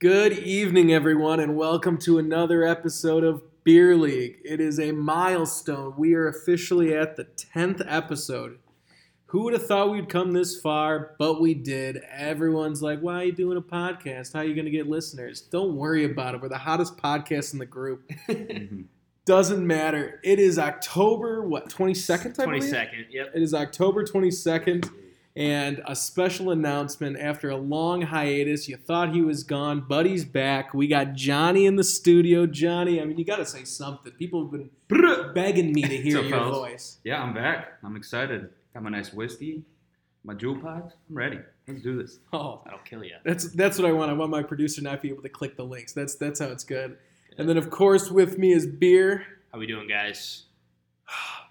Good evening, everyone, and welcome to another episode of Beer League. It is a milestone. We are officially at the 10th episode. Who would have thought we'd come this far, but we did. Everyone's like, why are you doing a podcast? How are you going to get listeners? Don't worry about it. We're the hottest podcast in the group. Mm-hmm. Doesn't matter. It is October, 22nd, I believe? 22nd, yep. It is October 22nd. And a special announcement after a long hiatus. You thought he was gone, but he's back. We got Johnny in the studio. Johnny, I mean, you got to say something. People have been begging me to hear your voice. Yeah, I'm back. I'm excited. Got my nice whiskey, my jewel pods. I'm ready. Let's do this. Oh, that'll kill you. That's what I want. I want my producer not to be able to click the links. That's how it's good. Yeah. And then, of course, with me is Beer. How we doing, guys?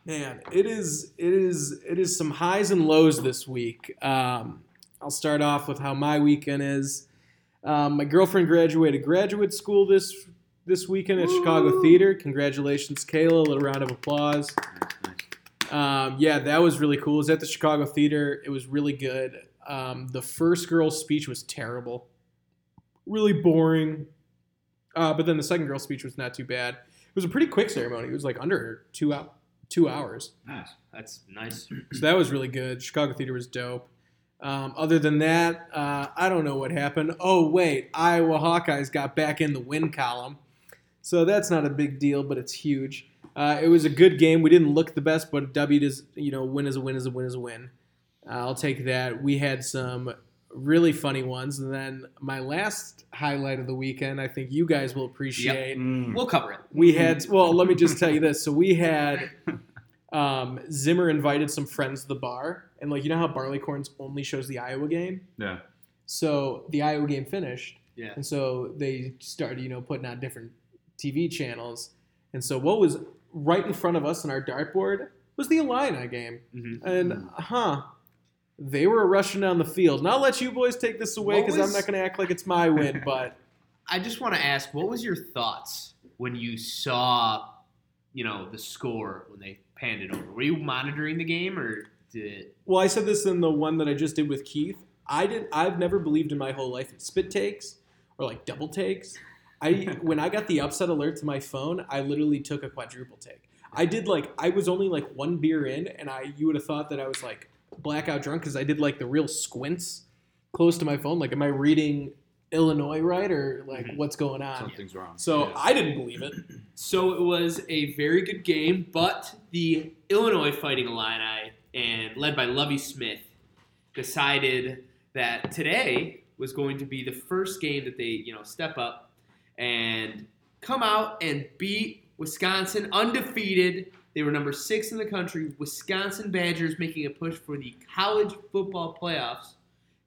Man, it is some highs and lows this week. I'll start off with how my weekend is. My girlfriend graduated graduate school this weekend at Chicago Theater. Congratulations, Kayla. A little round of applause. Yeah, that was really cool. It was at the Chicago Theater. It was really good. The first girl's speech was terrible. Really boring. But then the second girl's speech was not too bad. It was a pretty quick ceremony. It was like under 2 hours. 2 hours. Nice. That's nice. So that was really good. Chicago Theater was dope. Other than that, I don't know what happened. Oh, wait. Iowa Hawkeyes got back in the win column. So that's not a big deal, but it's huge. It was a good game. We didn't look the best, but W does, you know, win is a win is a win is a win. I'll take that. We had some really funny ones. And then my last highlight of the weekend, I think you guys will appreciate. Yep. We'll cover it. We had, well, let me just tell you this. So we had Zimmer invited some friends to the bar. And, like, you know how Barleycorns only shows the Iowa game? Yeah. So the Iowa game finished. Yeah. And so they started, you know, putting out different TV channels. And so what was right in front of us on our dartboard was the Illini game. Mm-hmm. And, they were rushing down the field. And I'll let you boys take this away because I'm not going to act like it's my win. But I just want to ask, what was your thoughts when you saw, you know, the score when they panned it over? Were you monitoring the game or did it? Well, I said this in the one that I just did with Keith. I've never believed in my whole life in spit takes or like double takes. When I got the upset alert to my phone, I literally took a quadruple take. I was only like one beer in, and you would have thought that I was like blackout drunk because I did like the real squints close to my phone. Like, am I reading Illinois right or like what's going on? Something's wrong. So yeah. I didn't believe it. So it was a very good game, but the Illinois Fighting Illini and led by Lovie Smith decided that today was going to be the first game that they, you know, step up and come out and beat Wisconsin undefeated. They were number 6 in the country. Wisconsin Badgers making a push for the college football playoffs.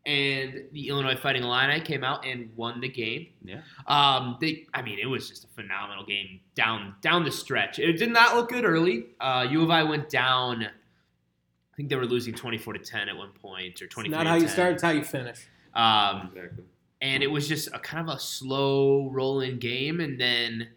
And the Illinois Fighting Illini came out and won the game. Yeah. It was just a phenomenal game down the stretch. It did not look good early. U of I went down. I think they were losing 24-10 at one point or 23-10. Not how you start, it's how you finish. Exactly. And it was just a kind of a slow rolling game. And then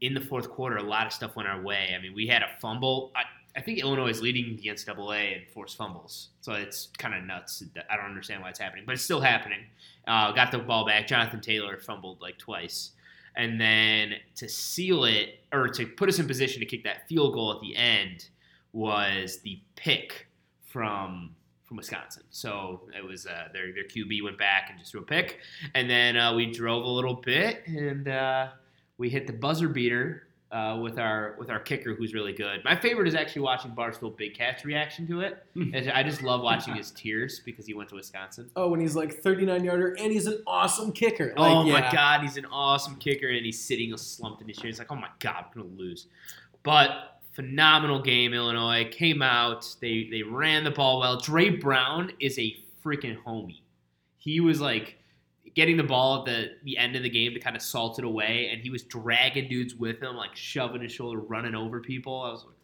in the fourth quarter, a lot of stuff went our way. I mean, we had a fumble. I think Illinois is leading the NCAA in forced fumbles, so it's kind of nuts. I don't understand why it's happening, but it's still happening. Got the ball back. Jonathan Taylor fumbled like twice. And then to seal it, or to put us in position to kick that field goal at the end, was the pick from Wisconsin. So it was their QB went back and just threw a pick. And then we drove a little bit, and we hit the buzzer beater with our kicker, who's really good. My favorite is actually watching Barstool Big Cat's reaction to it. I just love watching his tears because he went to Wisconsin. Oh, and he's like 39-yarder, and he's an awesome kicker. My God, he's an awesome kicker, and he's sitting slumped in his chair. He's like, oh, my God, I'm going to lose. But phenomenal game, Illinois. Came out. They ran the ball well. Dre Brown is a freaking homie. He was like getting the ball at the end of the game to kind of salt it away, and he was dragging dudes with him, like shoving his shoulder, running over people. I was like,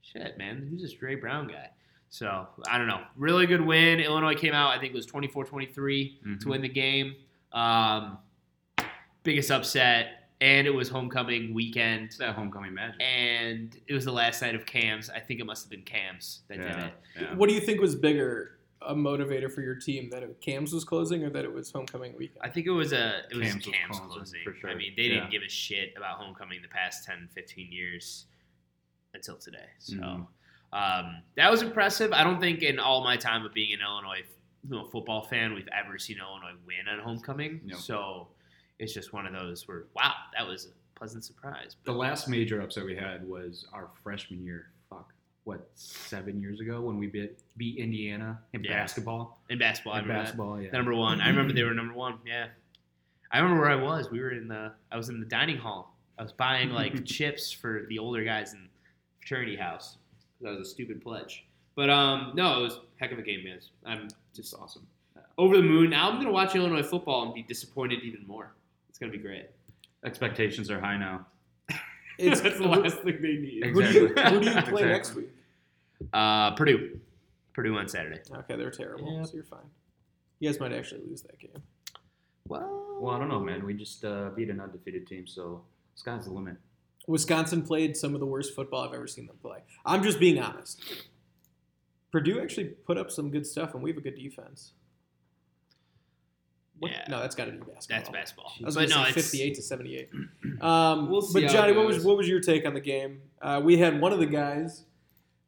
shit, man, who's this Dre Brown guy? So, I don't know. Really good win. Illinois came out, I think it was 24-23 to win the game. Biggest upset, and it was homecoming weekend. It's that homecoming magic. And it was the last night of Cam's. I think it must have been Cam's that did it. Yeah. What do you think was bigger, a motivator for your team that it, Cam's was closing or that it was homecoming weekend? I think it was Cam's closing. For sure. I mean, they didn't give a shit about homecoming the past 10, 15 years until today. So that was impressive. I don't think in all my time of being an Illinois football fan we've ever seen Illinois win on homecoming. Nope. So it's just one of those where, wow, that was a pleasant surprise. But the last major upset we had was our freshman year. 7 years ago when we beat Indiana in basketball? In basketball, yeah. Number one. I remember they were number one, yeah. I remember where I was. I was in the dining hall. I was buying, like, chips for the older guys in fraternity house. That was a stupid pledge. But, no, it was a heck of a game, man. I'm just awesome. Over the moon. Now I'm going to watch Illinois football and be disappointed even more. It's going to be great. Expectations are high now. That's the last thing they need. Exactly. Who do you play next week? Purdue on Saturday. Okay, they're terrible, so you're fine. You guys might actually lose that game. Well, I don't know, man. We just beat an undefeated team, so sky's the limit. Wisconsin played some of the worst football I've ever seen them play. I'm just being honest. Purdue actually put up some good stuff, and we have a good defense. What? Yeah. No, that's got to be basketball. That's basketball. I was going to say 58-78. We'll see. But Johnny, what was your take on the game? We had one of the guys.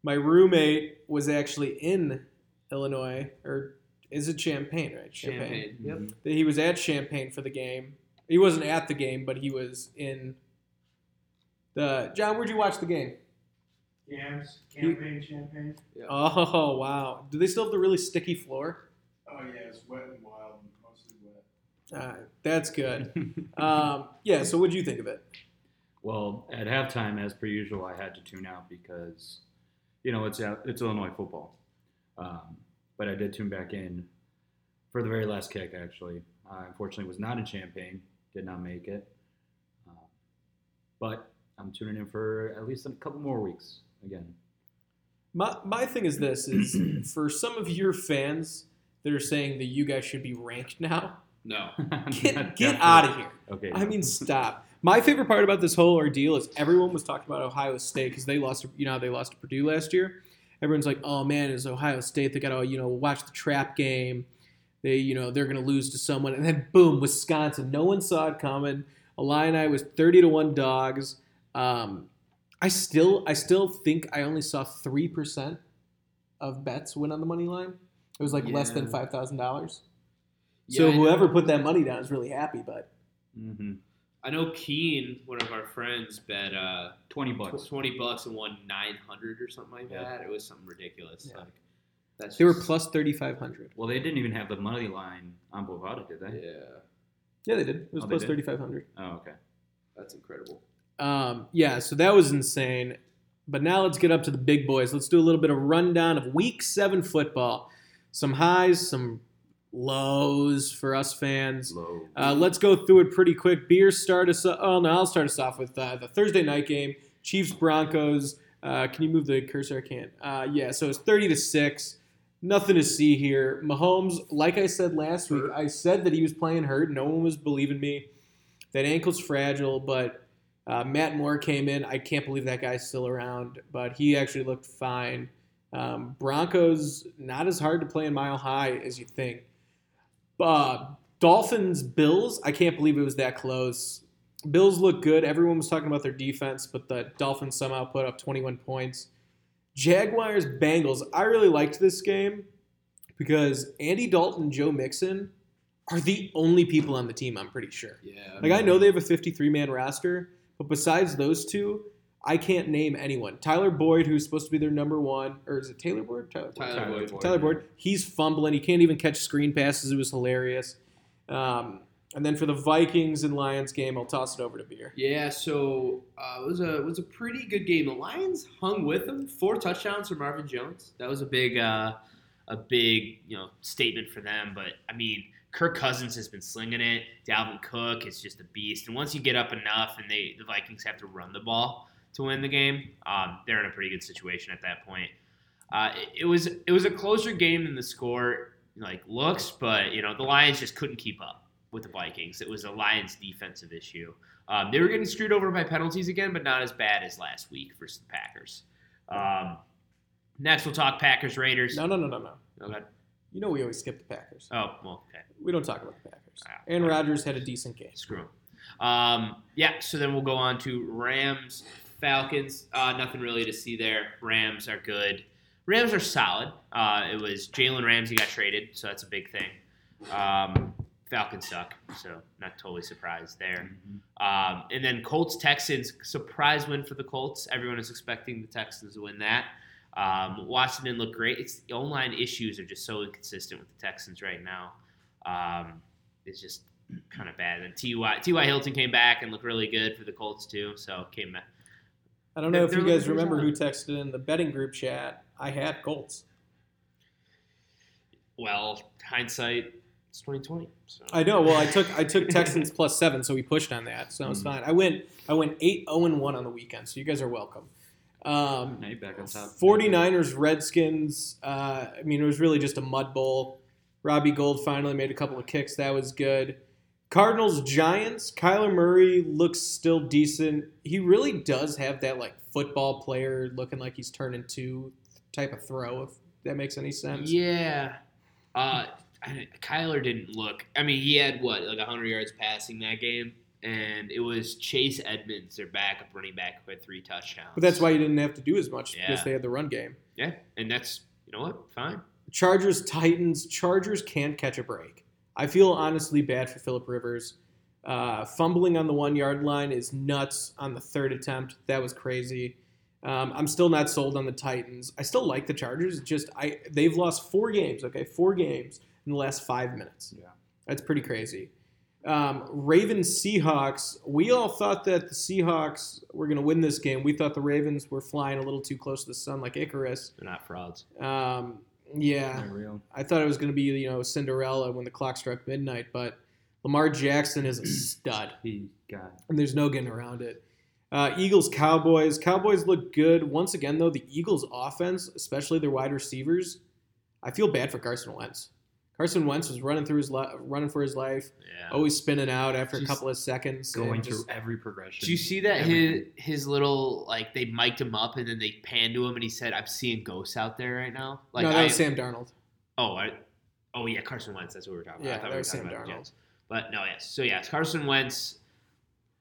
My roommate was actually in Illinois, or is it Champaign, right? Champaign. Yep. He was at Champaign for the game. He wasn't at the game, but he was in the. John, where'd you watch the game? Camps, Champaign. Yeah. Oh wow! Do they still have the really sticky floor? Oh yeah, it's wet and wild. That's good. So what did you think of it? Well, at halftime, as per usual, I had to tune out because, it's Illinois football. But I did tune back in for the very last kick, actually. I unfortunately was not in Champaign, did not make it. But I'm tuning in for at least a couple more weeks again. My thing is this, is for some of your fans that are saying that you guys should be ranked now, no. Get out of here. Okay. I mean, stop. My favorite part about this whole ordeal is everyone was talking about Ohio State because they lost, they lost to Purdue last year. Everyone's like, oh, man, it's Ohio State. They got to, watch the trap game. They, they're going to lose to someone. And then, boom, Wisconsin. No one saw it coming. Illini was 30-1 dogs. I still think I only saw 3% of bets win on the money line. It was less than $5,000. So whoever put that money down is really happy, but I know Keen, one of our friends, bet $20 and won $900 or something like that. It was something ridiculous. Yeah. They were plus 3,500. Well, they didn't even have the money line on Bovada, did they? Yeah, they did. It was plus 3,500. Oh, okay, that's incredible. So that was insane. But now let's get up to the big boys. Let's do a little bit of rundown of Week 7 football. Some highs, some lows for us fans. Let's go through it pretty quick. I'll start us off with the Thursday night game, Chiefs Broncos. Can you move the cursor? I can't. So it's 30-6. Nothing to see here. Mahomes, like I said last week, I said that he was playing hurt. No one was believing me. That ankle's fragile, but Matt Moore came in. I can't believe that guy's still around, but he actually looked fine. Broncos, not as hard to play in Mile High as you think. Dolphins, Bills, I can't believe it was that close. Bills look good. Everyone was talking about their defense, but the Dolphins somehow put up 21 points. Jaguars, Bengals, I really liked this game because Andy Dalton and Joe Mixon are the only people on the team, I'm pretty sure. Yeah. I know they have a 53-man roster, but besides those two, I can't name anyone. Tyler Boyd, who's supposed to be their number one, or is it Taylor Boyd? Tyler Boyd. Tyler Boyd. He's fumbling. He can't even catch screen passes. It was hilarious. And then for the Vikings and Lions game, I'll toss it over to Beer. Yeah, so it was a pretty good game. The Lions hung with them. 4 touchdowns from Marvin Jones. That was a big statement for them. But I mean, Kirk Cousins has been slinging it. Dalvin Cook is just a beast. And once you get up enough, and the Vikings have to run the ball to win the game, they're in a pretty good situation at that point. It was a closer game than the score looks, but the Lions just couldn't keep up with the Vikings. It was a Lions defensive issue. They were getting screwed over by penalties again, but not as bad as last week versus the Packers. Next, we'll talk Packers Raiders. No. Okay. You know we always skip the Packers. Oh, well, okay. We don't talk about the Packers. Aaron Rodgers had a decent game. Screw him. Yeah, so then we'll go on to Rams, Falcons. Nothing really to see there. Rams are good. Rams are solid. It was Jalen Ramsey got traded, so that's a big thing. Falcons suck, so not totally surprised there. Mm-hmm. And then Colts, Texans, surprise win for the Colts. Everyone is expecting the Texans to win that. Washington looked great. It's the O-line issues are just so inconsistent with the Texans right now. It's just kind of bad. And T.Y. Hilton came back and looked really good for the Colts too. So came back. I don't know if you guys remember who texted in the betting group chat. I had Colts. Well, hindsight. It's 2020. So. I know. Well, I took Texans +7, so we pushed on that. So it's fine. I went 8-0-1 on the weekend. So you guys are welcome. Now you're back on top. 49ers, Redskins. I mean, it was really just a mud bowl. Robbie Gould finally made a couple of kicks. That was good. Cardinals, Giants. Kyler Murray looks still decent. He really does have that like football player looking like he's turning two type of throw. If that makes any sense. Yeah. Kyler didn't look. I mean, he had, 100 yards passing that game? And it was Chase Edmonds, their backup running back, who had 3 touchdowns. But that's why you didn't have to do as much because they had the run game. Yeah, and that's, you know what, fine. Chargers, Titans. Chargers can't catch a break. I feel honestly bad for Phillip Rivers. Fumbling on the 1-yard line is nuts on the third attempt. That was crazy. I'm still not sold on the Titans. I still like the Chargers. It's just they've lost 4 games. In the last 5 minutes. Yeah. That's pretty crazy. Ravens, Seahawks. We all thought that the Seahawks were going to win this game. We thought the Ravens were flying a little too close to the sun like Icarus. They're not frauds. Yeah. They're real. I thought it was going to be, Cinderella when the clock struck midnight, but Lamar Jackson is a stud. And there's no getting around it. Eagles, Cowboys. Cowboys look good. Once again, though, the Eagles' offense, especially their wide receivers, I feel bad for Carson Wentz. Carson Wentz was running for his life, always spinning out after a couple of seconds. Going through every progression. Do you see that his little, they mic'd him up and then they panned to him and he said, I'm seeing ghosts out there right now? That was Sam Darnold. Oh, yeah, Carson Wentz. That's what we were talking about. Yeah, that was Sam Darnold. But, no, yeah. So, yeah, Carson Wentz,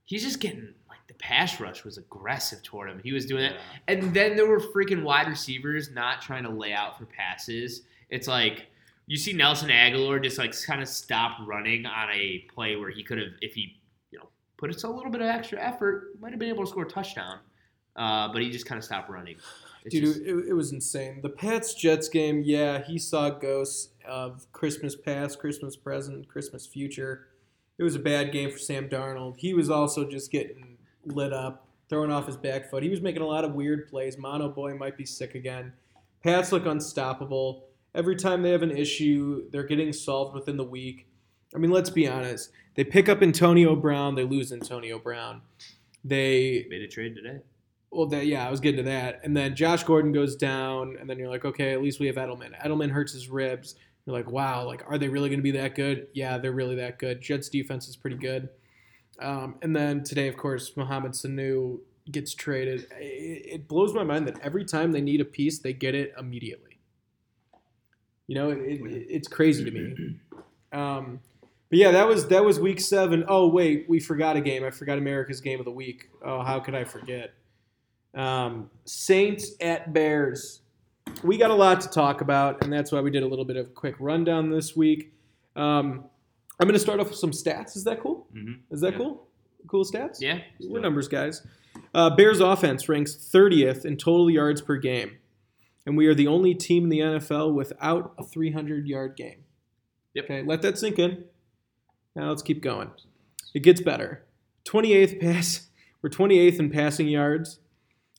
he's just getting – the pass rush was aggressive toward him. He was doing that. And then there were freaking wide receivers not trying to lay out for passes. It's like – you see Nelson Aguilar just kind of stop running on a play where he could have, if he put a little bit of extra effort, might have been able to score a touchdown. But he just kind of stopped running. It was insane. The Pats-Jets game, he saw ghosts of Christmas past, Christmas present, Christmas future. It was a bad game for Sam Darnold. He was also just getting lit up, throwing off his back foot. He was making a lot of weird plays. Mono Boy might be sick again. Pats look unstoppable. Every time they have an issue, they're getting solved within the week. I mean, let's be honest. They pick up Antonio Brown. They lose Antonio Brown. They made a trade today. Well, I was getting to that. And then Josh Gordon goes down, and then you're like, okay, at least we have Edelman. Edelman hurts his ribs. You're like, wow, are they really going to be that good? Yeah, they're really that good. Jets' defense is pretty good. And then today, of course, Mohamed Sanu gets traded. It blows my mind that every time they need a piece, they get it immediately. It's crazy to me. But yeah, that was week 7. Oh wait, we forgot a game. I forgot America's game of the week. Oh, how could I forget? Saints at Bears. We got a lot to talk about, and that's why we did a little bit of a quick rundown this week. I'm going to start off with some stats. Is that cool? Mm-hmm. Is that cool? Cool stats? Yeah. We're numbers guys. Bears offense ranks 30th in total yards per game. And we are the only team in the NFL without a 300-yard game. Yep. Okay, let that sink in. Now let's keep going. It gets better. 28th pass. We're 28th in passing yards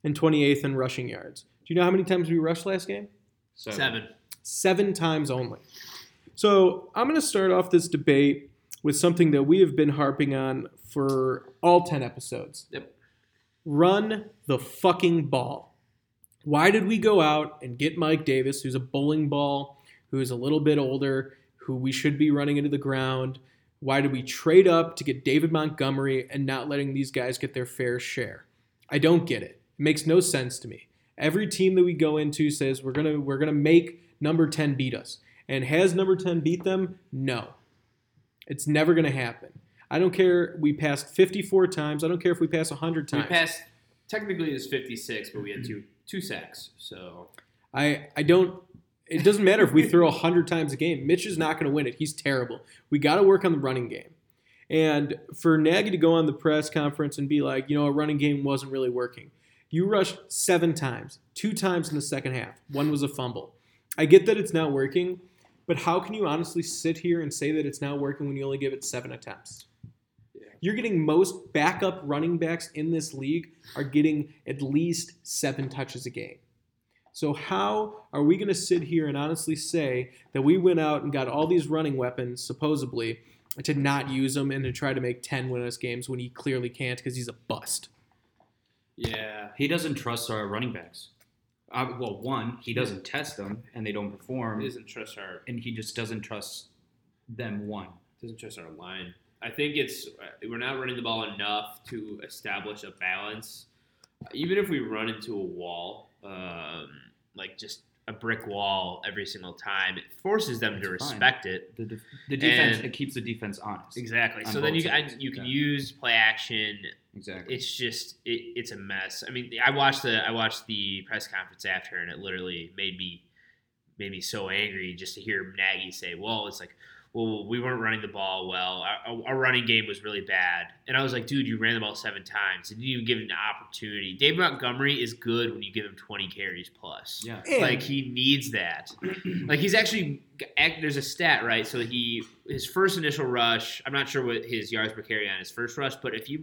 and 28th in rushing yards. Do you know how many times we rushed last game? 7. 7 times only. So I'm going to start off this debate with something that we have been harping on for all 10 episodes. Yep. Run the fucking ball. Why did we go out and get Mike Davis, who's a bowling ball, who is a little bit older, who we should be running into the ground? Why did we trade up to get David Montgomery and not letting these guys get their fair share? I don't get it. It makes no sense to me. Every team that we go into says we're gonna make number 10 beat us. And has number 10 beat them? No. It's never going to happen. I don't care. We passed 54 times. I don't care if we pass 100 times. We passed, technically it was 56, but we had two sacks. So I don't. It doesn't matter if we throw 100 times a game. Mitch is not going to win it. He's terrible. We got to work on the running game. And for Nagy to go on the press conference and be like, a running game wasn't really working. You rushed 7 times, 2 times in the second half. 1 was a fumble. I get that it's not working, but how can you honestly sit here and say that it's not working when you only give it 7 attempts? Yeah. You're getting most backup running backs in this league are getting at least 7 touches a game. So how are we going to sit here and honestly say that we went out and got all these running weapons, supposedly, to not use them and to try to make 10 winless games when he clearly can't because he's a bust? Yeah, he doesn't trust our running backs. One, he doesn't test them, and they don't perform. He doesn't trust our... And he just doesn't trust them, one. Doesn't trust our line. I think we're not running the ball enough to establish a balance. Even if we run into a wall, like just a brick wall every single time, it forces them to respect it. The defense, it keeps the defense honest. Exactly. So then you can use play action... Exactly. It's just it's a mess. I mean, I watched the press conference after, and it literally made me so angry just to hear Nagy say, we weren't running the ball well. Our running game was really bad. And I was like, dude, you ran the ball 7 times. And you didn't even give him an opportunity. Dave Montgomery is good when you give him 20 carries plus. Yeah. Like, he needs that. Like, he's actually – there's a stat, right? So his first initial rush – I'm not sure what his yards per carry on his first rush, but if you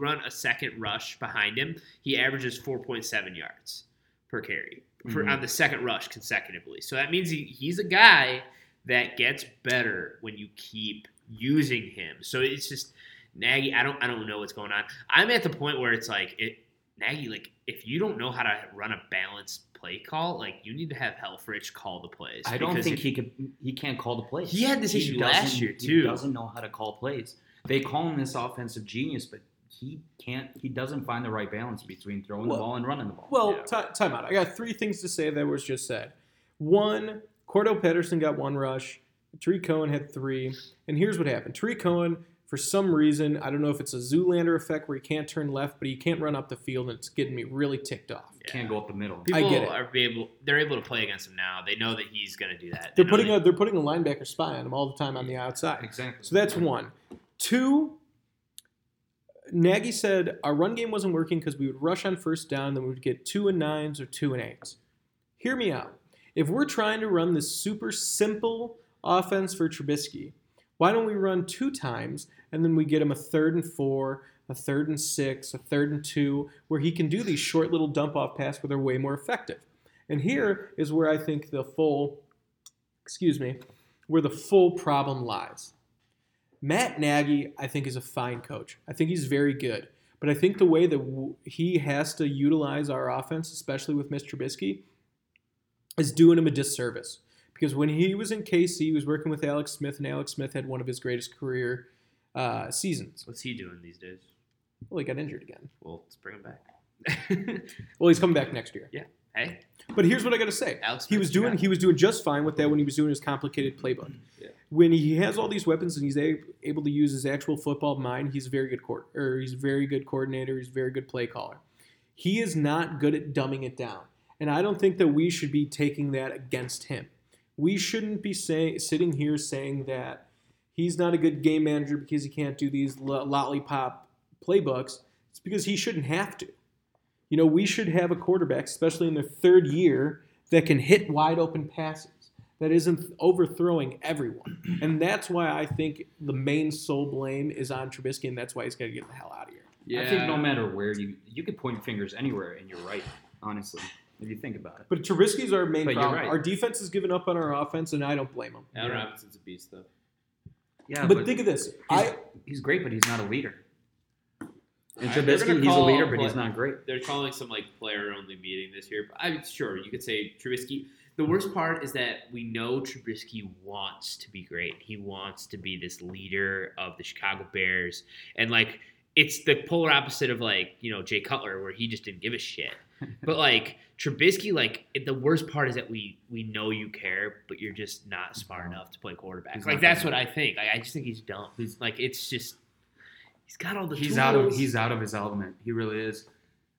run a second rush behind him, he averages 4.7 yards per carry on the second rush consecutively. So that means he's a guy – that gets better when you keep using him. So it's just Nagy. I don't know what's going on. I'm at the point where it's like Nagy. Like if you don't know how to run a balanced play call, like you need to have Helfrich call the plays. I don't think he can't call the plays. He had this issue last year too. He doesn't know how to call plays. They call him this offensive genius, but he can't. He doesn't find the right balance between throwing the ball and running the ball. Well, yeah. Time out. I got 3 things to say that was just said. 1. Cordell Patterson got 1 rush. Tariq Cohen had 3. And here's what happened. Tariq Cohen, for some reason, I don't know if it's a Zoolander effect where he can't turn left, but he can't run up the field, and it's getting me really ticked off. Yeah. Can't go up the middle. They're able to play against him now. They know that he's going to do that. They're putting a linebacker spy on him all the time on the outside. Exactly. So that's 1. 2, Nagy said our run game wasn't working because we would rush on first down, then we would get 2 and 9s or 2 and 8s. Hear me out. If we're trying to run this super simple offense for Trubisky, why don't we run 2 times and then we get him a 3rd and 4, a 3rd and 6, a 3rd and 2, where he can do these short little dump-off passes where they're way more effective. And here is where I think the full problem lies. Matt Nagy, I think, is a fine coach. I think he's very good. But I think the way that he has to utilize our offense, especially with Mitch Trubisky, is doing him a disservice. Because when he was in KC, he was working with Alex Smith, and Alex Smith had one of his greatest career seasons. What's he doing these days? Well, he got injured again. Well, let's bring him back. Well, he's coming back next year. Yeah. Hey. But here's what I got to say. He was doing just fine with that when he was doing his complicated playbook. Yeah. When he has all these weapons and he's able to use his actual football mind, he's a very good coordinator, he's a very good play caller. He is not good at dumbing it down. And I don't think that we should be taking that against him. We shouldn't be sitting here saying that he's not a good game manager because he can't do these lollipop playbooks. It's because he shouldn't have to. We should have a quarterback, especially in their 3rd year, that can hit wide open passes, that isn't overthrowing everyone. And that's why I think the main sole blame is on Trubisky, and that's why he's got to get the hell out of here. Yeah. I think no matter where, you could point fingers anywhere, and you're right, honestly. If you think about it. But Trubisky's our main problem. Right. Our defense has given up on our offense, and I don't blame him. Allen Robinson's a beast, though. Yeah, but think of this. He's great, but he's not a leader. And Trubisky, he's a leader, but he's not great. They're calling some, player-only meeting this year. But I'm sure you could say Trubisky. The worst part is that we know Trubisky wants to be great. He wants to be this leader of the Chicago Bears. And, it's the polar opposite of, Jay Cutler, where he just didn't give a shit. But like Trubisky, like the worst part is that we know you care, but you're just not smart enough to play quarterback. Like that's what I think. I just think he's dumb. He's like it's just he's got all the tools. He's out of his element. He really is.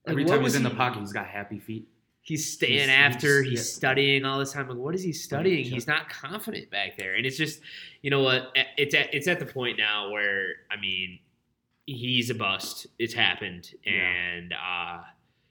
Every time he's in the pocket, he's got happy feet. He's staying after. He's studying all this time. Like, what is he studying? He's not confident back there. And it's just, you know what? It's at the point now where, I mean, he's a bust. It's happened. And,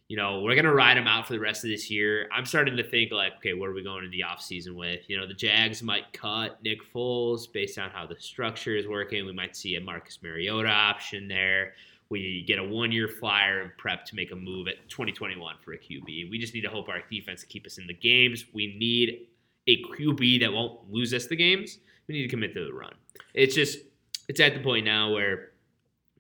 you know, we're going to ride him out for the rest of this year. I'm starting to think, like, okay, what are we going into the offseason with? You know, the Jags might cut Nick Foles based on how the structure is working. We might see a Marcus Mariota option there. We get a one-year flyer and prep to make a move at 2021 for a QB. We just need to hope our defense can keep us in the games. We need a QB that won't lose us the games. We need to commit to the run. It's just, it's at the point now where,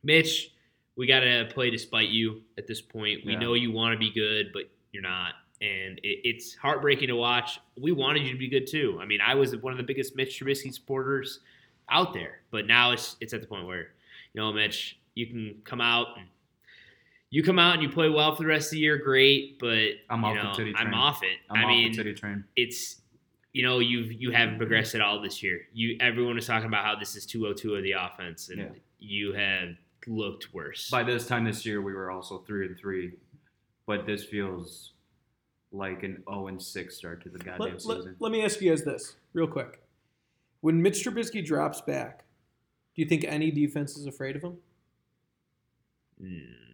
Mitch, we got to play despite you at this point. We know you want to be good, but you're not. And it's heartbreaking to watch. We wanted you to be good too. I mean, I was one of the biggest Mitch Trubisky supporters out there. But now it's at the point where, you know, Mitch, you can come out and you play well for the rest of the year, great, but I'm off the titty train. It's you haven't progressed at all this year. Everyone is talking about how this is 202 of the offense, and you have looked worse. By this time this year, we were also 3-3, but this feels like an 0-6 start to the goddamn season. Let me ask you guys this real quick: when Mitch Trubisky drops back, do you think any defense is afraid of him?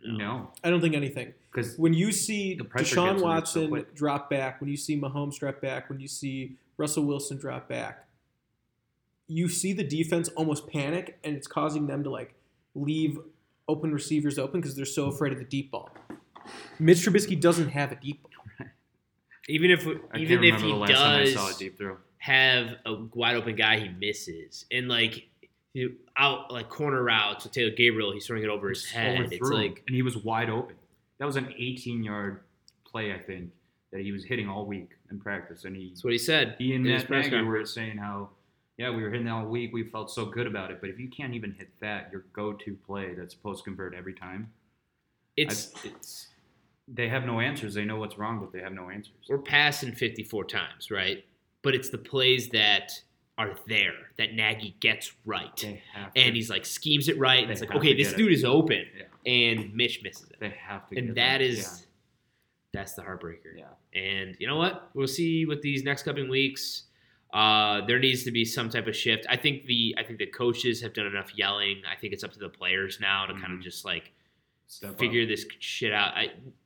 No. I don't think anything. Because when you see Deshaun Watson drop back, when you see Mahomes drop back, when you see Russell Wilson drop back, you see the defense almost panic, and it's causing them to like leave open receivers open because they're so afraid of the deep ball. Mitch Trubisky doesn't have a deep ball. Even if he does have a wide open guy, he misses. And like out like corner routes with Taylor Gabriel, he's throwing it over his head. It's like, and he was wide open. That was an 18-yard play, I think, that he was hitting all week in practice. And that's what he said. He and Matt Nagy were saying how, we were hitting that all week. We felt so good about it. But if you can't even hit that, your go-to play that's post-convert every time, it's they have no answers. They know what's wrong, but they have no answers. We're passing 54 times, right? But it's the plays that are there that Nagy gets right, and he's like schemes it right, and it's like, okay, this dude is open, and Mitch misses it. They have to, and that's the heartbreaker. Yeah, and you know what? We'll see with these next coming weeks. There needs to be some type of shift. I think the coaches have done enough yelling. I think it's up to the players now to kind of just like figure this shit out.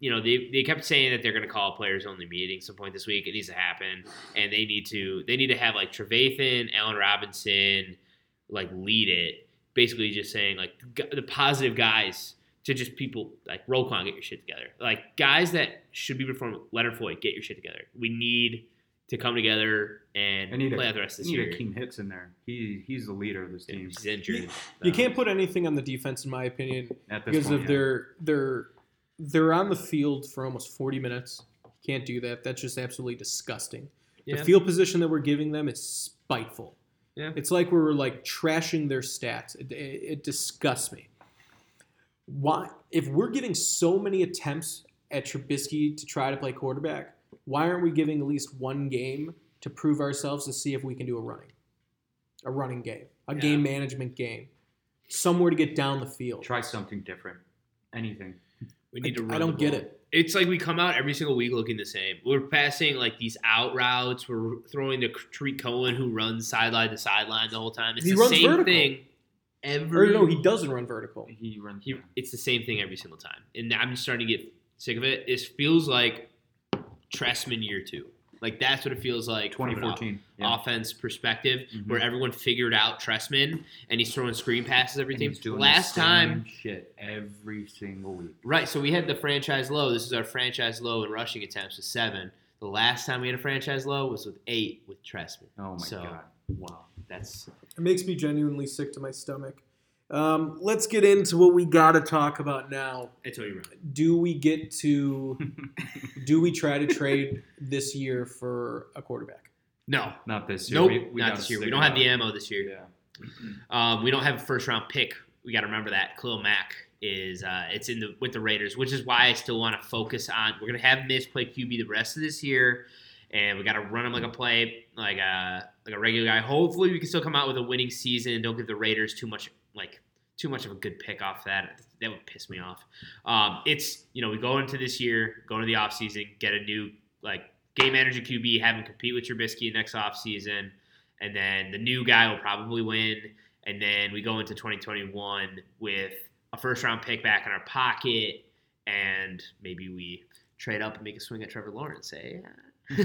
They kept saying that they're going to call a players only meeting some point this week. It needs to happen, and they need to have like Trevathan, Allen Robinson, like lead it, basically just saying like the positive guys to just people like Roquan, get your shit together. Like guys that should be performing, Leonard Floyd, get your shit together. We need to come together and play out the rest of this year. You need a Keem Hicks in there. He's the leader of this team. He's injured. You can't put anything on the defense, in my opinion, they're on the field for almost 40 minutes. You can't do that. That's just absolutely disgusting. Yeah. The field position that we're giving them is spiteful. Yeah. It's like we're like trashing their stats. It disgusts me. Why, if we're getting so many attempts at Trubisky to try to play quarterback, why aren't we giving at least one game to prove ourselves to see if we can do a running game, a game management game, somewhere to get down the field? Try something different, anything. We need to run. I don't get it. It's like we come out every single week looking the same. We're passing like these out routes. We're throwing to Tariq Cohen, who runs sideline to sideline the whole time. It's the same thing. He doesn't run vertical. He runs. It's the same thing every single time, and I'm just starting to get sick of it. It feels like Tressman year two. Like that's what it feels like 2014 offense perspective, where everyone figured out Tressman and he's throwing screen passes every team. Last time shit every single week. Right, so we had the franchise low. This is our franchise low in rushing attempts with 7. The last time we had a franchise low was with 8 with Tressman. Oh my god. Wow. It makes me genuinely sick to my stomach. Let's get into what we gotta talk about now. I tell you, right. Do we try to trade this year for a quarterback? No, not this year. Nope, not this year. We don't have the ammo this year. Yeah. We don't have a first round pick we got to remember that Khalil Mack is it's in the with the Raiders, which is why I still want to focus on. We're gonna have Mitch play QB the rest of this year, and we got to run him like a play, like a regular guy. Hopefully, we can still come out with a winning season and don't give the Raiders too much of a good pick off that. That would piss me off. It's, you know, we go into this year, go into the offseason, get a new game manager QB, have him compete with Trubisky next offseason, and then the new guy will probably win. And then we go into 2021 with a first-round pick back in our pocket, and maybe we trade up and make a swing at Trevor Lawrence. Hey,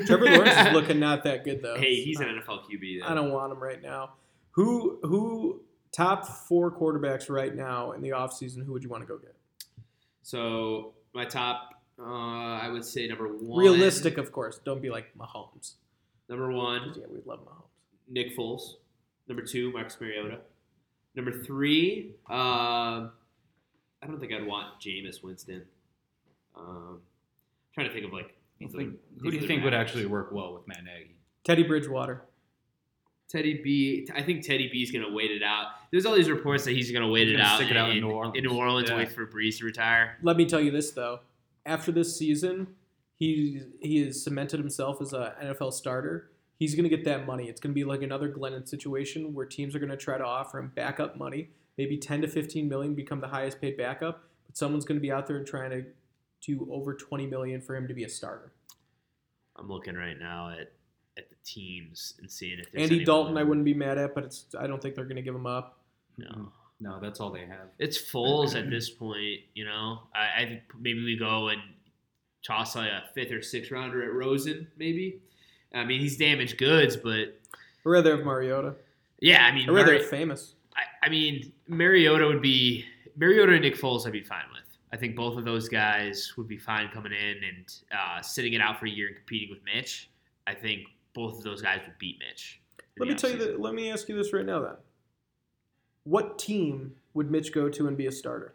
Trevor Lawrence is looking not that good, though. Hey, he's an NFL QB, though. I don't want him right now. Who top four quarterbacks right now in the offseason, who would you want to go get? So my top, I would say number one. Realistic, of course. Don't be like Mahomes. Number one. Yeah, we love Mahomes. Nick Foles. Number two, Marcus Mariota. Number three, I don't think I'd want Jameis Winston. I'm trying to think of who do you think would actually work well with Matt Nagy? Teddy Bridgewater. Teddy B, I think Teddy B is going to wait it out. There's all these reports that he's going to stick it out in New Orleans. In New Orleans, yeah. Wait for Brees to retire. Let me tell you this, though. After this season, he has cemented himself as an NFL starter. He's going to get that money. It's going to be like another Glennon situation where teams are going to try to offer him backup money, maybe $10 to $15 million, become the highest paid backup. But someone's going to be out there trying to do over $20 million for him to be a starter. I'm looking right now at the teams and seeing if there's Andy Dalton, I wouldn't be mad at, but I don't think they're going to give him up. No, that's all they have. It's Foles at this point, you know. I think maybe we go and toss a fifth or sixth rounder at Rosen, maybe. I mean, he's damaged goods, but I'd rather have Mariota. Yeah, I mean, I'd rather have famous. I mean, Mariota and Nick Foles, I'd be fine with. I think both of those guys would be fine coming in and sitting it out for a year and competing with Mitch. I think both of those guys would beat Mitch. Let me ask you this right now, then. What team would Mitch go to and be a starter?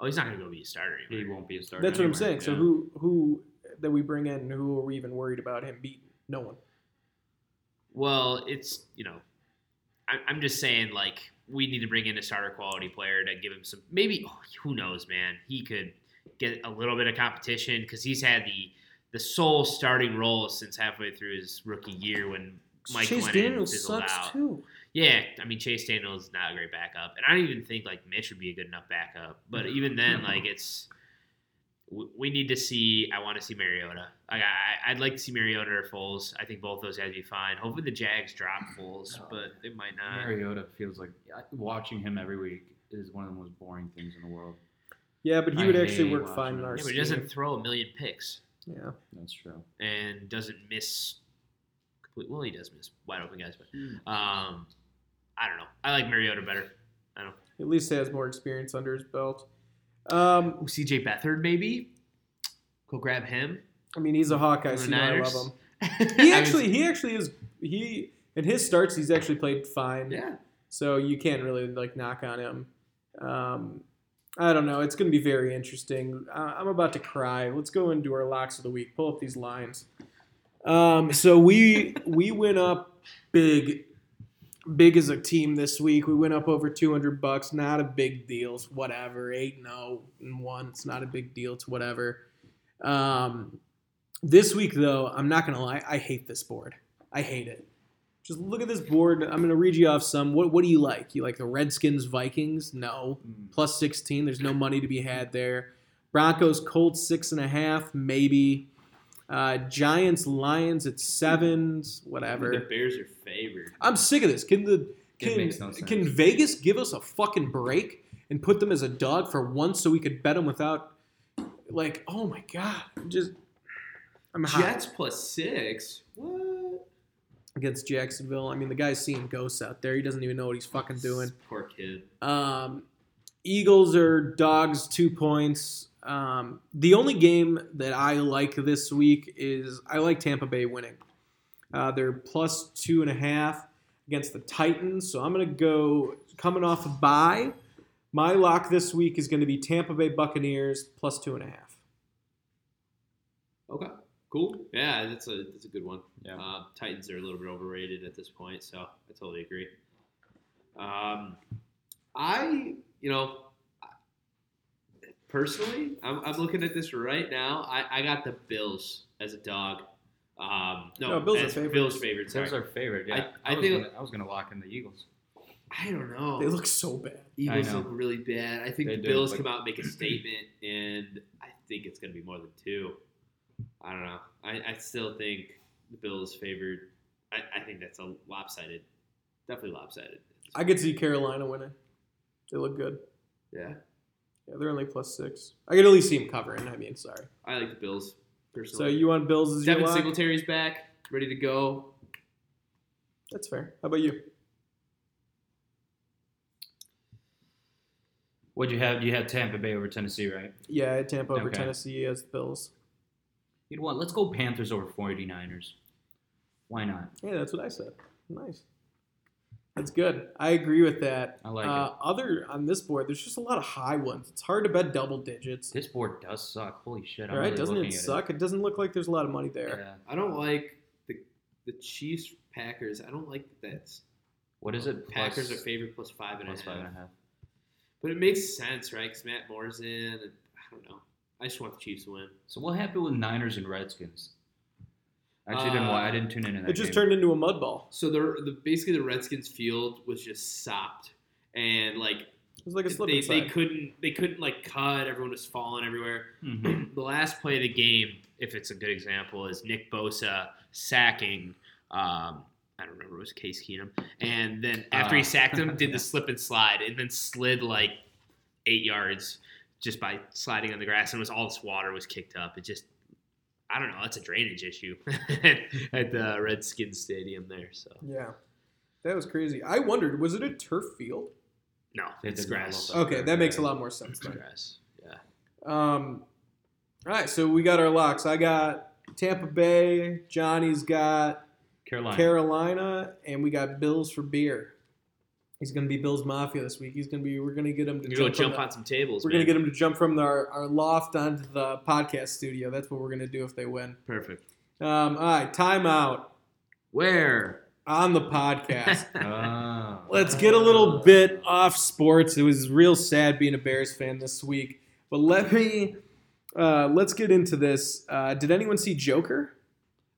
Oh, he's not going to go be a starter anymore. He won't be a starter. That's anywhere. What I'm saying. Yeah. So who that we bring in, who are we even worried about him beating? No one. Well, it's, you know, I'm just saying, we need to bring in a starter quality player to give him some, maybe, who knows, man. He could get a little bit of competition because he's had the sole starting role since halfway through his rookie year when Mike Glennon fizzled out. Chase Daniels sucks too. Yeah, I mean, Chase Daniels is not a great backup, and I don't even think Mitch would be a good enough backup. But even then, it's we need to see. I want to see Mariota. I'd like to see Mariota or Foles. I think both those guys would be fine. Hopefully, the Jags drop Foles, but they might not. Mariota feels like watching him every week is one of the most boring things in the world. Yeah, but he would actually work fine in our team. Yeah, but he doesn't throw a million picks. Yeah, that's true. And doesn't miss. Well, he does miss wide open guys, but I don't know. I like Mariota better. I don't. At least he has more experience under his belt. C.J. Beathard, maybe. Go grab him. I mean, he's a Hawkeye, so I love him. He actually is. He in his starts, he's actually played fine. Yeah. So you can't really knock on him. I don't know. It's going to be very interesting. I'm about to cry. Let's go into our locks of the week. Pull up these lines. So we went up big as a team this week. We went up over $200. Not a big deal. It's whatever. 8-0-1. It's not a big deal. It's whatever. This week, though, I'm not going to lie. I hate this board. I hate it. Just look at this board. I'm going to read you off some. What do you like? You like the Redskins, Vikings? No. Plus 16. There's no money to be had there. Broncos, Colts, 6.5. Maybe. Giants, Lions at 7. Whatever. The Bears are favored. I'm sick of this. Can Vegas give us a fucking break and put them as a dog for once so we could bet them without oh my God. I'm hot. Jets plus 6. What? Against Jacksonville. I mean, the guy's seeing ghosts out there. He doesn't even know what he's fucking doing. Poor kid. Eagles are dogs, 2 points. The only game that I like this week is I like Tampa Bay winning. They're plus 2.5 against the Titans. So I'm going to go coming off a bye. My lock this week is going to be Tampa Bay Buccaneers plus 2.5. Okay. Cool. Yeah, that's a good one. Yeah. Titans are a little bit overrated at this point, so I totally agree. Personally, I'm looking at this right now. I got the Bills as a dog. Bills are favorite. Bills are favorite. Yeah, I was gonna lock in the Eagles. I don't know. They look so bad. Eagles look really bad. I think the Bills come out and make a statement, and I think it's gonna be more than two. I don't know. I still think the Bills favored. I think that's a lopsided, definitely lopsided. I could see Carolina winning. They look good. Yeah. Yeah, they're only +6. I could at least see them covering. I like the Bills, personally. So you want Bills as your lock? Singletary's back, ready to go. That's fair. How about you? What'd you have? You had Tampa Bay over Tennessee, right? Yeah, I had Tampa over Tennessee as the Bills. You know what? Let's go Panthers over 49ers. Why not? Yeah, that's what I said. Nice. That's good. I agree with that. I like it. On this board, there's just a lot of high ones. It's hard to bet double digits. This board does suck. Holy shit. Right? Doesn't it suck? It doesn't look like there's a lot of money there. Yeah. I don't like the Chiefs, Packers. I don't like the bets. What is it? Packers are favored +5.5. But it makes sense, right? Because Matt Moore's in. And I don't know. I just want the Chiefs to win. So what happened with Niners and Redskins? Actually, I didn't tune into that. It just turned into a mud ball. So basically the Redskins field was just sopped, and it was like a slip inside. They couldn't cut. Everyone was falling everywhere. Mm-hmm. The last play of the game, if it's a good example, is Nick Bosa sacking. I don't remember, it was Case Keenum, and then after he sacked him, did the slip and slide, and then slid 8 yards just by sliding on the grass, and all this water was kicked up. It just. I don't know. That's a drainage issue at the Redskins Stadium there. So yeah, that was crazy. I wondered, was it a turf field? No, it's grass. Okay, that makes a lot more sense. It's grass. Yeah. All right, so we got our locks. I got Tampa Bay. Johnny's got Carolina, and we got Bills for beer. He's going to be Bills Mafia this week. We're going to get him to jump on some tables. We're going to get him to jump from our loft onto the podcast studio. That's what we're going to do if they win. Perfect. All right, timeout. Where? On the podcast. Let's get a little bit off sports. It was real sad being a Bears fan this week. But let's get into this. Did anyone see Joker?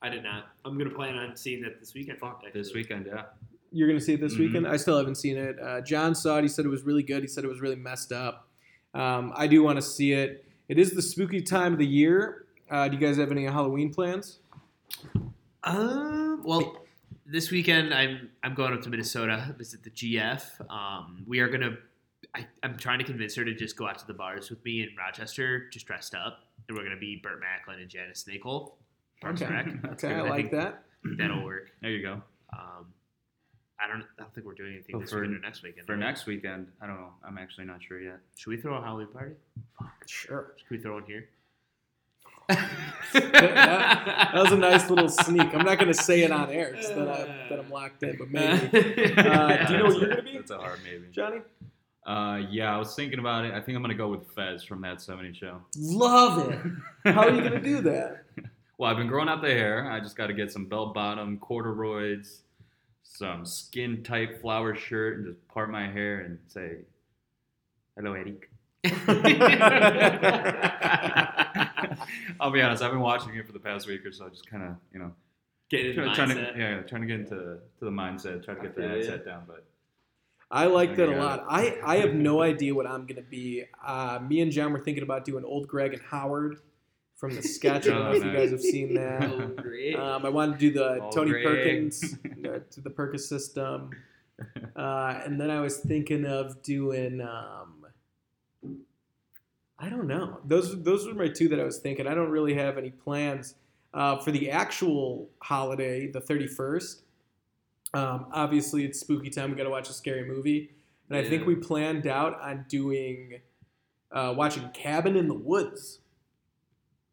I did not. I'm going to plan on seeing that this weekend. This weekend, yeah. You're going to see it this weekend? I still haven't seen it. John saw it. He said it was really good. He said it was really messed up. I do want to see it. It is the spooky time of the year. Do you guys have any Halloween plans? Well, this weekend I'm going up to Minnesota to visit the GF. We are going to – I'm trying to convince her to just go out to the bars with me in Rochester, just dressed up. And we're going to be Burt Macklin and Janice Snakel. Okay, I like that. That'll work. There you go. I don't think we're doing anything this weekend or next weekend. Next weekend, I don't know. I'm actually not sure yet. Should we throw a Halloween party? Fuck, sure. Should we throw one here? that was a nice little sneak. I'm not going to say it on air because I'm locked in, but maybe. Do you know what you're going to be? That's a hard maybe. Johnny? Yeah, I was thinking about it. I think I'm going to go with Fez from That 70 Show. Love it. How are you going to do that? Well, I've been growing out the hair. I just got to get some bell-bottom corduroys. Some skin tight flower shirt and just part my hair and say, "Hello, Eric." I'll be honest, I've been watching it for the past week or so, just kind of trying to get into the mindset, trying to get the mindset down. But I like that a lot. I have no idea what I'm gonna be. Me and John were thinking about doing Old Greg and Howard. From the sketch, I don't know if you guys have seen that. I wanted to do the Tony Perkins, to the Perkins system, and then I was thinking of doing. I don't know. Those were my two that I was thinking. I don't really have any plans for the actual holiday, the 31st. Obviously, it's spooky time. We got to watch a scary movie, and I think we planned out on doing watching Cabin in the Woods.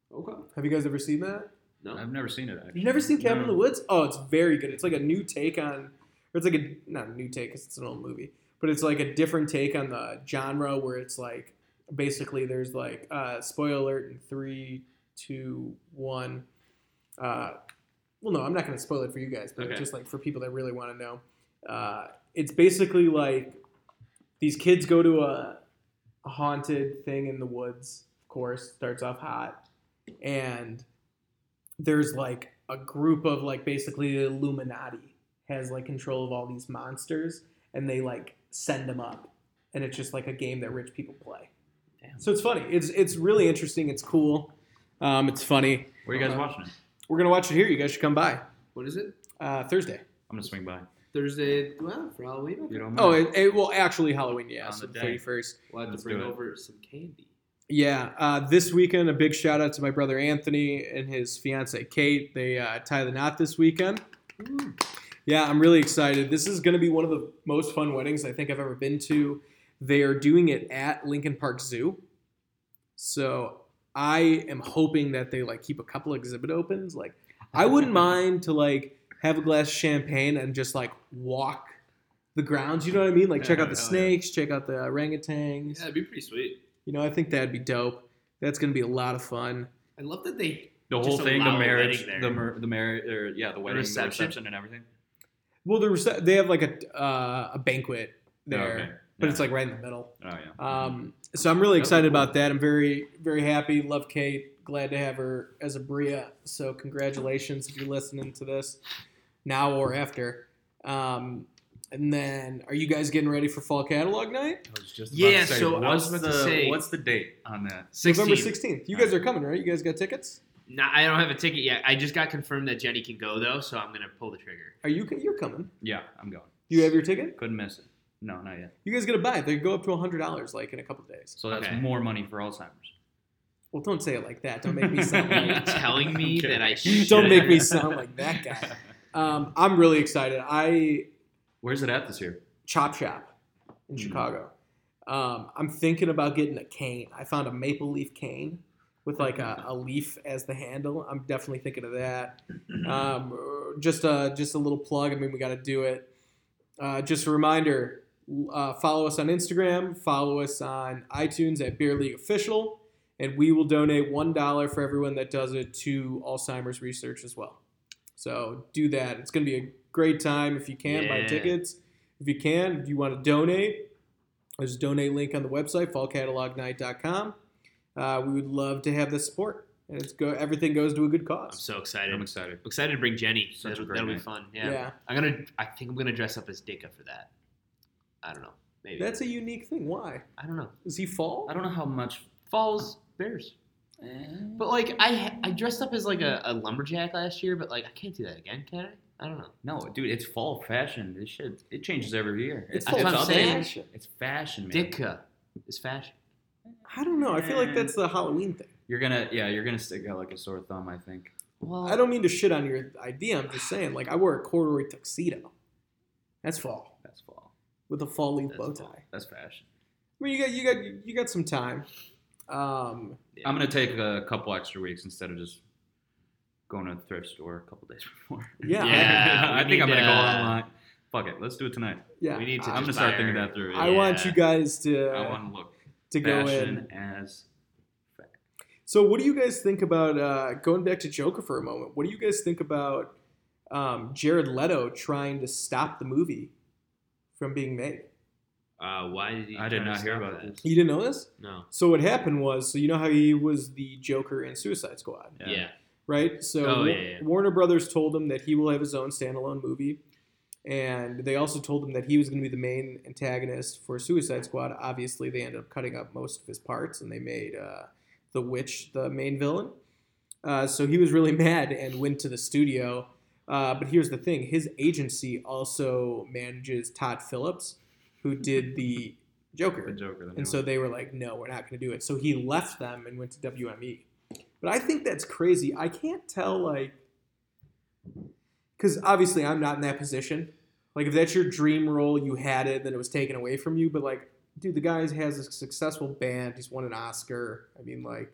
Okay. Have you guys ever seen that? No, I've never seen it, actually. You've never seen Cabin in the Woods? Oh, it's very good. It's like a new take on... Or it's like a... Not a new take, because it's an old movie. But it's like a different take on the genre where it's like... Basically, there's like... spoiler alert in 3, 2, 1. Well, no, I'm not going to spoil it for you guys. But just like for people that really want to know. It's basically like... these kids go to a haunted thing in the woods, of course, starts off hot, and there's like a group of like basically the Illuminati has like control of all these monsters, and they like send them up, and it's just like a game that rich people play. Damn. So it's funny. It's really interesting. It's cool. It's funny. Where are you guys watching it? We're gonna watch it here. You guys should come by. What is it? Thursday. I'm gonna swing by. Thursday, well, for Halloween. You don't mind. Oh, it will actually Halloween. Yeah, so the 31st. We'll have to bring over some candy. Yeah, this weekend, a big shout out to my brother Anthony and his fiance Kate. They tie the knot this weekend. Mm. Yeah, I'm really excited. This is going to be one of the most fun weddings I think I've ever been to. They are doing it at Lincoln Park Zoo. So I am hoping that they like keep a couple exhibit opens. Like I wouldn't mind to like have a glass of champagne and just like walk the grounds. You know what I mean? Like check out the snakes, check out the orangutans. Yeah, that'd be pretty sweet. You know, I think that'd be dope. That's going to be a lot of fun. I love that they the whole thing, the marriage, the wedding, the reception, and everything. Well, they have like a banquet there, but it's like right in the middle. Oh yeah. So I'm really excited about that. I'm very, very happy. Love Kate. Glad to have her as a Bria. So congratulations if you're listening to this now or after. And then, are you guys getting ready for fall catalog night? I was just about to say, so I was about to say, what's the date on that? 16th. November 16th. You guys are coming, right? You guys got tickets? No, I don't have a ticket yet. I just got confirmed that Jenny can go, though, so I'm going to pull the trigger. You're coming. Yeah, I'm going. You have your ticket? Couldn't miss it. No, not yet. You guys got to buy it. They go up to $100, like, in a couple of days. So that's more money for Alzheimer's. Well, don't say it like that. Don't make me sound like that. You're telling me that I should. Don't make me sound like that guy. I'm really excited. Where's it at this year? Chop Shop in Chicago. I'm thinking about getting a cane. I found a maple leaf cane with like a leaf as the handle. I'm definitely thinking of that. Just a little plug. I mean, we got to do it. Just a reminder, follow us on Instagram. Follow us on iTunes at Beer League Official. And we will donate $1 for everyone that does it to Alzheimer's research as well. So do that. It's going to be a great time. If you can, buy tickets. If you can, if you want to donate, there's a donate link on the website, fallcatalognight.com. We would love to have the support. And everything goes to a good cause. I'm so excited. I'm excited to bring Jenny. That'll be fun. Yeah. I think I'm going to dress up as Dicka for that. I don't know. Maybe. That's a unique thing. Why? I don't know. Is he fall? I don't know how much. Fall's Bears. But, like, I dressed up as, like, a lumberjack last year, but, like, I can't do that again, can I? I don't know. No, dude, it's fall fashion. This shit, it changes every year. It's fashion, man. Dicka is fashion. I don't know. I feel like that's the Halloween thing. You're gonna stick out like a sore thumb, I think. Well, I don't mean to shit on your idea. I'm just saying, like, I wore a corduroy tuxedo. That's fall. With a fall leaf bow tie. That's fashion. I mean, you got some time. I'm gonna take a couple extra weeks instead of just going to the thrift store a couple days before. Yeah. I think I'm going to go online. Fuck it. Let's do it tonight. Yeah. I'm going to start thinking that through. I want you guys to look to fashion go in. As fact. So what do you guys think about, going back to Joker for a moment, what do you guys think about Jared Leto trying to stop the movie from being made? Why did he? I did not hear about this. You didn't know this? No. So what happened was, so you know how he was the Joker in Suicide Squad? Yeah. Right? So Warner Brothers told him that he will have his own standalone movie. And they also told him that he was going to be the main antagonist for Suicide Squad. Obviously, they ended up cutting up most of his parts, and they made the witch the main villain. So he was really mad and went to the studio. But here's the thing. His agency also manages Todd Phillips, who did the Joker. And so they were like, no, we're not going to do it. So he left them and went to WME. But I think that's crazy. I can't tell, like, because obviously I'm not in that position. Like, if that's your dream role, you had it, then it was taken away from you. But, like, dude, the guy has a successful band. He's won an Oscar. I mean, like,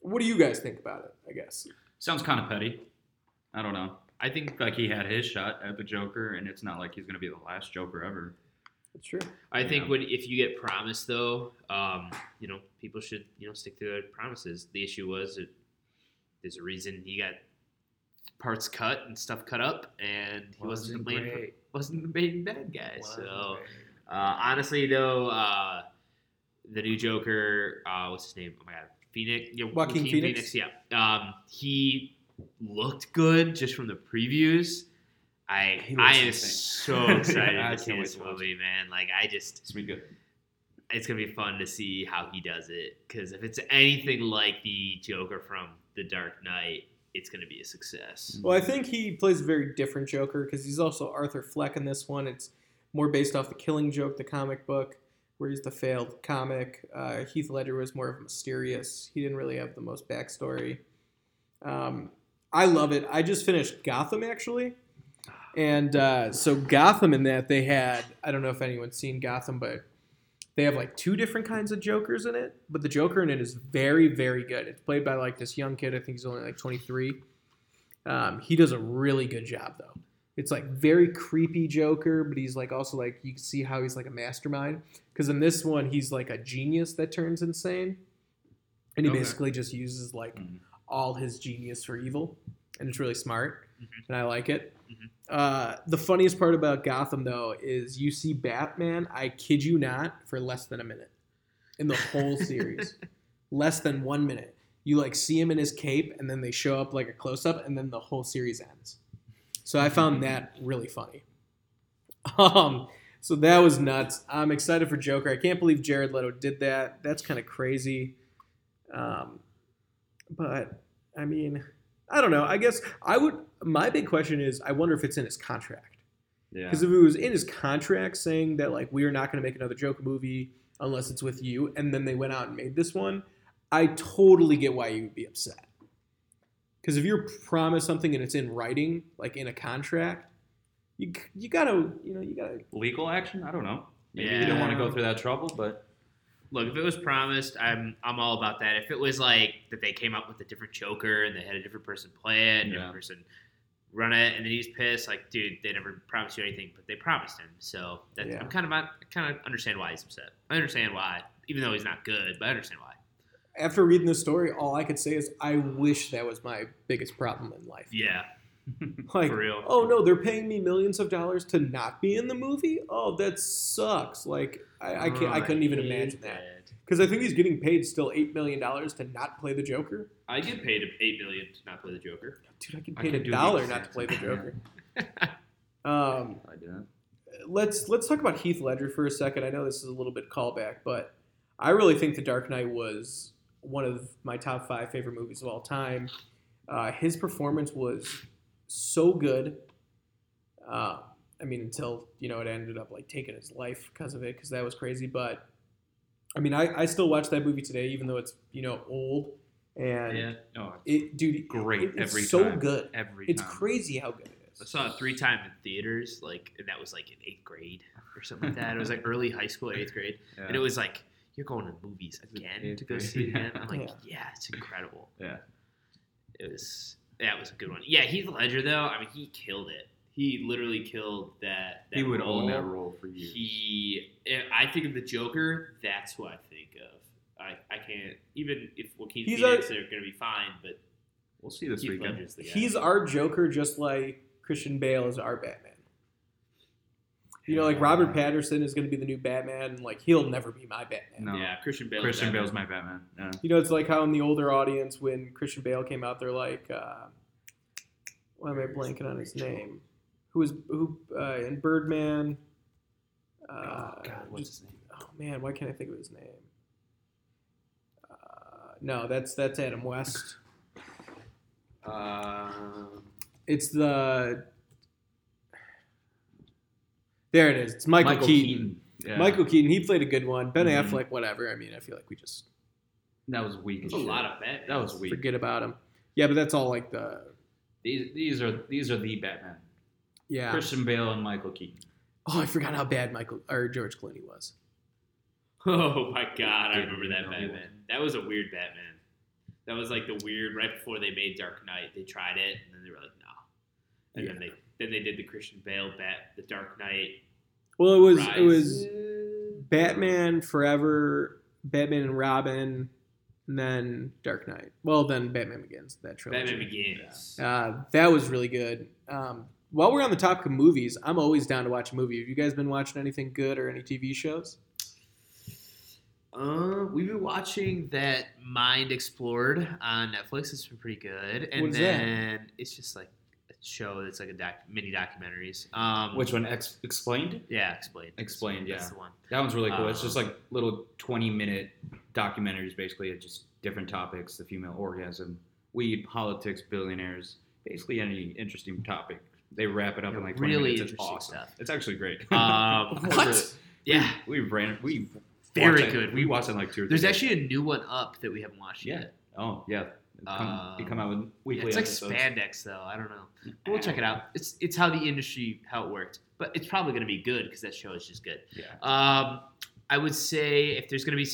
what do you guys think about it, I guess? Sounds kind of petty. I don't know. I think, like, he had his shot at the Joker, and it's not like he's going to be the last Joker ever. That's true. I think if you get promised, though, you know, people should, you know, stick to their promises. The issue was that there's a reason he got parts cut and stuff cut up, and he wasn't the bad guy. So Honestly, though, the new Joker, what's his name? Oh, my God. Phoenix. Yeah, Joaquin Phoenix. Yeah. He looked good just from the previews. I am so excited to see this movie, man. Like, I just... It's going to be good. It's going to be fun to see how he does it. Because if it's anything like the Joker from The Dark Knight, it's going to be a success. Well, I think he plays a very different Joker because he's also Arthur Fleck in this one. It's more based off The Killing Joke, the comic book, where he's the failed comic. Heath Ledger was more of mysterious. He didn't really have the most backstory. I love it. I just finished Gotham, actually. And so Gotham in that, they had, I don't know if anyone's seen Gotham, but they have like two different kinds of Jokers in it. But the Joker in it is very, very good. It's played by like this young kid. I think he's only like 23. He does a really good job, though. It's like very creepy Joker, but he's like also like you can see how he's like a mastermind. Because in this one, he's like a genius that turns insane. And he basically just uses like all his genius for evil. And it's really smart. And I like it. The funniest part about Gotham, though, is you see Batman, I kid you not, for less than a minute in the whole series. Less than 1 minute. You like see him in his cape and then they show up like a close-up and then the whole series ends. So I found that really funny. So that was nuts. I'm excited for Joker. I can't believe Jared Leto did that. That's kind of crazy. But, I mean, I don't know. I guess I would – my big question is I wonder if it's in his contract. Yeah. Because if it was in his contract saying that, like, we are not going to make another Joker movie unless it's with you, and then they went out and made this one, I totally get why you would be upset. Because if you're promised something and it's in writing, like in a contract, you gotta, you know, you gotta legal action. I don't know. Maybe you don't want to go through that trouble, but look, if it was promised, I'm all about that. If it was like that, they came up with a different Joker and they had a different person play it, and different person run it, and then he's pissed. Like, dude, they never promised you anything, but they promised him. So that's, I'm I kind of understand why he's upset. I understand why, even though he's not good, but I understand why. After reading this story, all I could say is I wish that was my biggest problem in life. Yeah. Like, for real. Oh, no, they're paying me millions of dollars to not be in the movie? Oh, that sucks. Like, I couldn't even imagine that. Because I think he's getting paid still $8 million to not play the Joker. I get paid $8 million to not play the Joker. Dude, I get paid $1 not to play the Joker. I do. Let's talk about Heath Ledger for a second. I know this is a little bit callback, but I really think The Dark Knight was one of my top 5 favorite movies of all time. His performance was so good. I mean, until, you know, it ended up like taking his life because of it, because that was crazy. But I mean, I still watch that movie today, even though it's, you know, old. And it's crazy how good it is. I saw it 3 times in theaters, like, and that was like in 8th grade or something like that. It was like early high school, 8th grade, and it was like, you're going to movies again to go see it again? I'm like, yeah, it's incredible. Yeah. That was a good one. Yeah, Heath Ledger, though, I mean, he killed it. He literally killed that He would own that role for years. I think of the Joker, that's who I think of. I can't, even if Joaquin Phoenix, they're going to be fine, but we'll see this weekend. He's our Joker just like Christian Bale is our Batman. You know, like Robert Pattinson is going to be the new Batman, and like he'll never be my Batman. No. Yeah, Christian Bale's my Batman. Yeah. You know, it's like how in the older audience when Christian Bale came out, they're like, why am I blanking on his name? Who in Birdman? What's his name? Oh man, why can't I think of his name? No, that's Adam West. It's the. There it is. It's Michael Keaton. Yeah. Michael Keaton. He played a good one. Ben Affleck, whatever. I mean, I feel like we just... That was weak. That's a lot of Batman. That was weak. Forget about him. Yeah, but that's all like the... These are the Batman. Yeah. Christian Bale and Michael Keaton. Oh, I forgot how bad George Clooney was. Oh, my God. I remember that Batman. That was a weird Batman. That was like the weird... Right before they made Dark Knight, they tried it, and then they were like, no. And then they did the Christian Bale the Dark Knight. Well, it was Batman Forever, Batman and Robin, and then Dark Knight. Well, then Batman Begins. That trilogy. That was really good. While we're on the topic of movies, I'm always down to watch a movie. Have you guys been watching anything good or any TV shows? We've been watching that Mind Explored on Netflix. It's been pretty good. And then that? It's just like a show that's like a mini documentaries. Which one? Explained? Yeah, Explained. Explained, yeah. That's the one. That one's really cool. It's just like little 20-minute documentaries, basically, of just different topics. The female orgasm, weed, politics, billionaires, basically any interesting topic. They wrap it up in like 20 really minutes. It's awesome. Stuff. It's actually great. What? Yeah. We very good. We watched it in like 2 or 3 There's actually a new one up that we haven't watched yet. Oh, yeah. They come out with weekly episodes. It's like spandex, though. I don't know. We'll check it out. It's how the industry, how it worked. But it's probably going to be good because that show is just good. Yeah. I would say if there's going to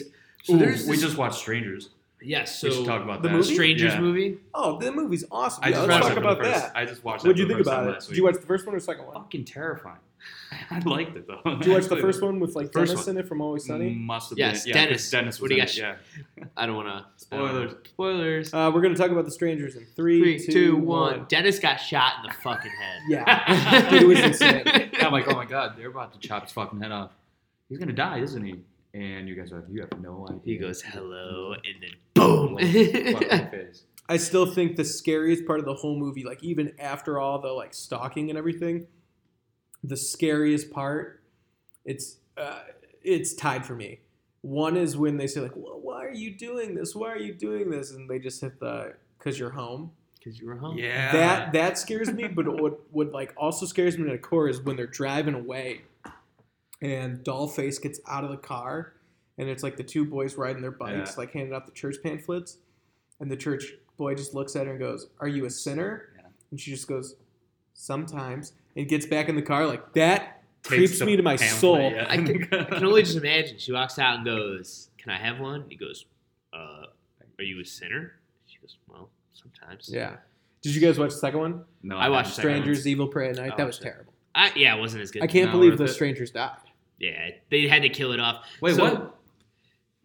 be... we just watched Strangers. Yes, so we should talk about the movie? Strangers movie. Oh, the movie's awesome. Let's talk about that. I just watched it. What did you think about it? Did you watch the first one or the second one? Fucking terrifying. I liked it, though. Did you watch the first one with, like, Dennis in it from Always Sunny? Must have been. Yes, Dennis. What do you got? Yeah. I don't want to... Spoilers. We're going to talk about The Strangers in 3, 2, 1. Dennis got shot in the fucking head. Yeah. It was insane. I'm like, oh, my God. They're about to chop his fucking head off. He's going to die, isn't he? And you guys are like, you have no idea. He goes, hello, and then boom. I still think the scariest part of the whole movie, like even after all the like stalking and everything, the scariest part, it's tied for me. One is when they say like, well, why are you doing this? Why are you doing this? And they just hit the, because you're home. Because you were home. Yeah. That scares me, but what like also scares me to the core is when they're driving away. And Dollface gets out of the car, and it's like the two boys riding their bikes, like handing out the church pamphlets. And the church boy just looks at her and goes, "Are you a sinner?" Yeah. And she just goes, "Sometimes." And gets back in the car like that. Creeps me to my soul. Yeah. I can only just imagine. She walks out and goes, "Can I have one?" And he goes, "Are you a sinner?" She goes, "Well, sometimes." Yeah. Did you guys watch the second one? No, I watched Strangers Evil Prey at Night. That was terrible. It wasn't as good. I can't believe the strangers died. Yeah, they had to kill it off. Wait, what?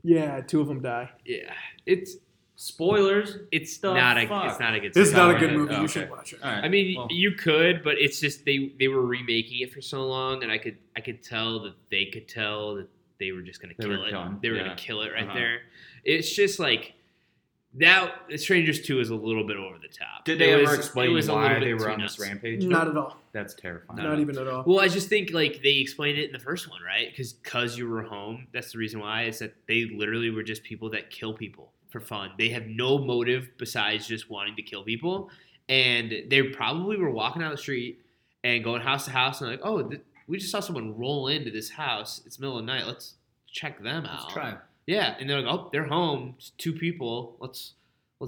Yeah, 2 of them die. Yeah, it's spoilers. It's not a good. It's not a good movie. You should watch it. Right. I mean, you could, but it's just they were remaking it for so long, and I could tell that they could tell that they were just going to kill it. They were going to kill it right there. It's just like now. Strangers 2 is a little bit over the top. Did they ever explain why they were on this rampage? Not at all. That's terrifying. Not even at all. Well, I just think, like, they explained it in the first one, right? Because you were home, that's the reason why, is that they literally were just people that kill people for fun. They have no motive besides just wanting to kill people. And they probably were walking down the street and going house to house and like, oh, we just saw someone roll into this house. It's middle of the night. Let's check them out. Let's try. Yeah. And they're like, oh, they're home. It's 2 people. Let's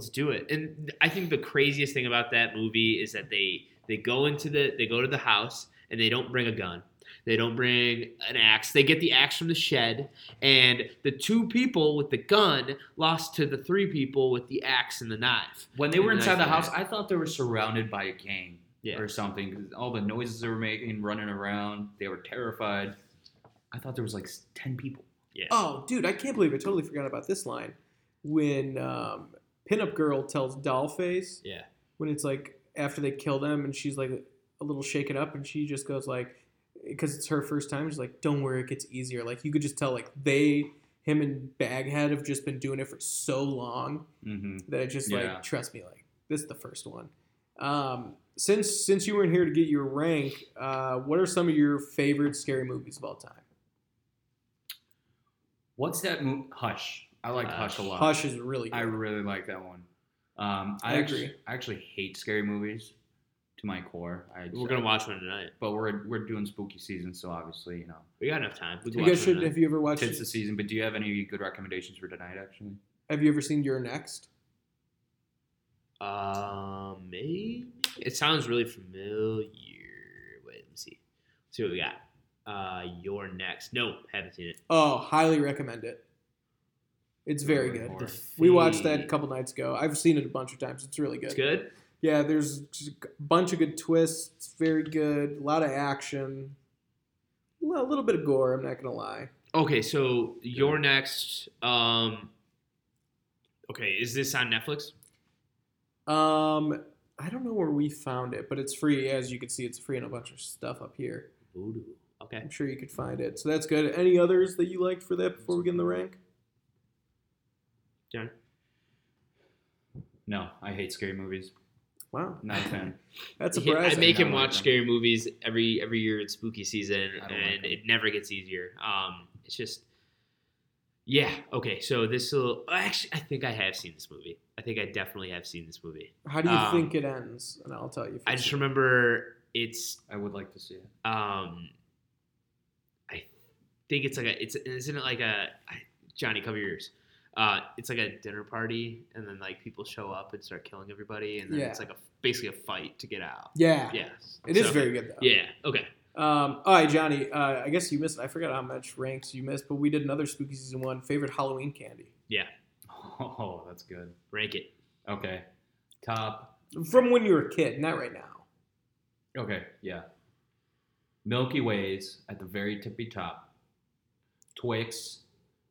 do it. And I think the craziest thing about that movie is that they go to the house and they don't bring a gun. They don't bring an axe. They get the axe from the shed, and the 2 people with the gun lost to the 3 people with the axe and the knife. When they were inside the house, I thought they were surrounded by a gang or something because all the noises they were making, running around, they were terrified. I thought there was like 10 people. Yeah. Oh, dude, I can't believe I totally forgot about this line when Pinup Girl tells Dollface. Yeah. When it's like, after they kill them, and she's like a little shaken up, and she just goes like, because it's her first time, she's like, "Don't worry, it gets easier." Like you could just tell, like him and Baghead have just been doing it for so long that I just like, trust me, like this is the first one. Since you weren't here to get your rank, what are some of your favorite scary movies of all time? What's that movie? Hush. I like Hush a lot. Hush is really good. I really like that one. I actually hate scary movies to my core. We're going to watch one tonight. But we're doing spooky season, so obviously, you know. We got enough time. You guys should, have you ever watched It's the season, but do you have any good recommendations for tonight, actually? Have you ever seen You're Next? Maybe. It sounds really familiar. Wait, let me see. Let's see what we got. You're Next. Nope, haven't seen it. Oh, highly recommend it. It's very good. We watched that a couple nights ago. I've seen it a bunch of times. It's really good. It's good? Yeah, there's just a bunch of good twists. It's very good. A lot of action. Well, a little bit of gore, I'm not going to lie. Okay, so You're Next. Okay, is this on Netflix? I don't know where we found it, but it's free. As you can see, it's free and a bunch of stuff up here. Voodoo. Okay. I'm sure you could find it. So that's good. Any others that you liked for that before we get in the rank? John? No, I hate scary movies. Wow. Not a fan. That's surprising. I make him watch scary movies every year in spooky season, and it never gets easier. It's just, yeah. Okay, so this will, actually, I think I have seen this movie. I think I definitely have seen this movie. How do you think it ends? And I'll tell you. I just remember it's. I would like to see it. I think it's like a. It's isn't it like a Johnny? Cover your ears. It's like a dinner party, and then like people show up and start killing everybody, and then it's like basically a fight to get out. Yeah. Yes. It is very good though. Yeah. Okay. All right, Johnny. I guess you missed. I forgot how much ranks you missed, but we did another spooky season one favorite Halloween candy. Yeah. Oh, that's good. Rank it. Okay. Top. From when you were a kid, not right now. Okay. Yeah. Milky Ways at the very tippy top. Twix,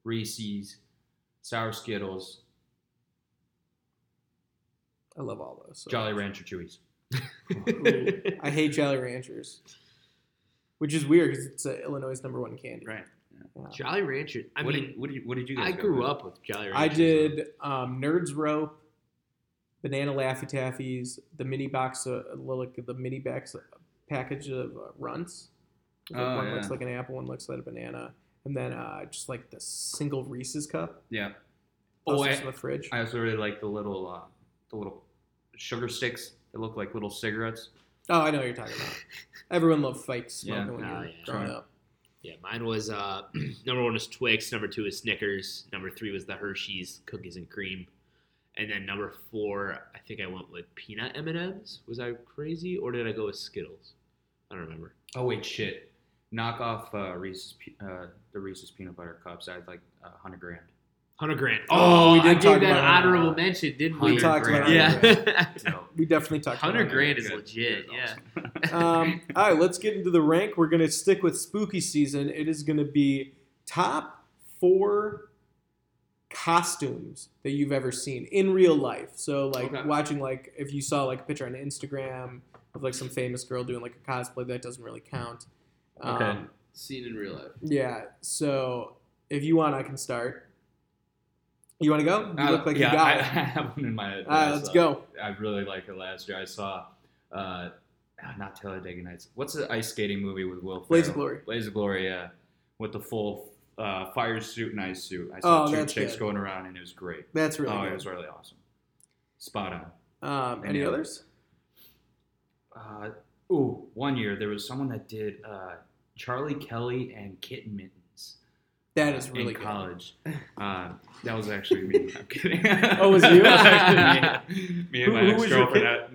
Reese's. Sour Skittles. I love all those. So Jolly Rancher Chewies. Ooh, I hate Jolly Ranchers. Which is weird because it's Illinois' number one candy. Right. Yeah. Jolly Ranchers. What did you guys I grew up with Jolly Ranchers. I did Nerds Rope, Banana Laffy Taffies, the mini box of, like the mini box package of Runts. Like one looks like an apple, one looks like a banana. And then just like the single Reese's cup. Yeah. Those in the fridge. I also really like the little sugar sticks that look like little cigarettes. Oh, I know what you're talking about. Everyone loved fake smoking when you were growing up. Yeah, mine was number one was Twix, number two was Snickers, number three was the Hershey's cookies and cream, and then number four I think I went with peanut M&Ms. Was I crazy or did I go with Skittles? I don't remember. Oh wait, shit. Knock off Reese's, the Reese's peanut butter cups. I had like $100,000. $100,000. Oh, we did talk about that honorable mention, didn't we? We talked about $100,000. We definitely talked about $100,000 is legit. Yeah. All right, let's get into the rank. We're gonna stick with spooky season. It is gonna be top 4 costumes that you've ever seen in real life. So like watching like if you saw like a picture on Instagram of like some famous girl doing like a cosplay, that doesn't really count. Okay. Seen in real life. Yeah. So if you want, I can start. You want to go? You look like you got it. I have one in my head. All right, let's go. I really liked it last year. I saw, not Talladega Nights. What's the ice skating movie with Will Ferrell? Blaze of Glory. Blaze of Glory, yeah. With the full fire suit and ice suit. I saw two chicks going around, and it was great. That's really good. Oh, it was really awesome. Spot on. Any others? Ooh, one year there was someone that did... Charlie Kelly and Kitten Mittens. That is really good. In college. That was actually me. I'm kidding. Oh, was you? That was actually me. Me and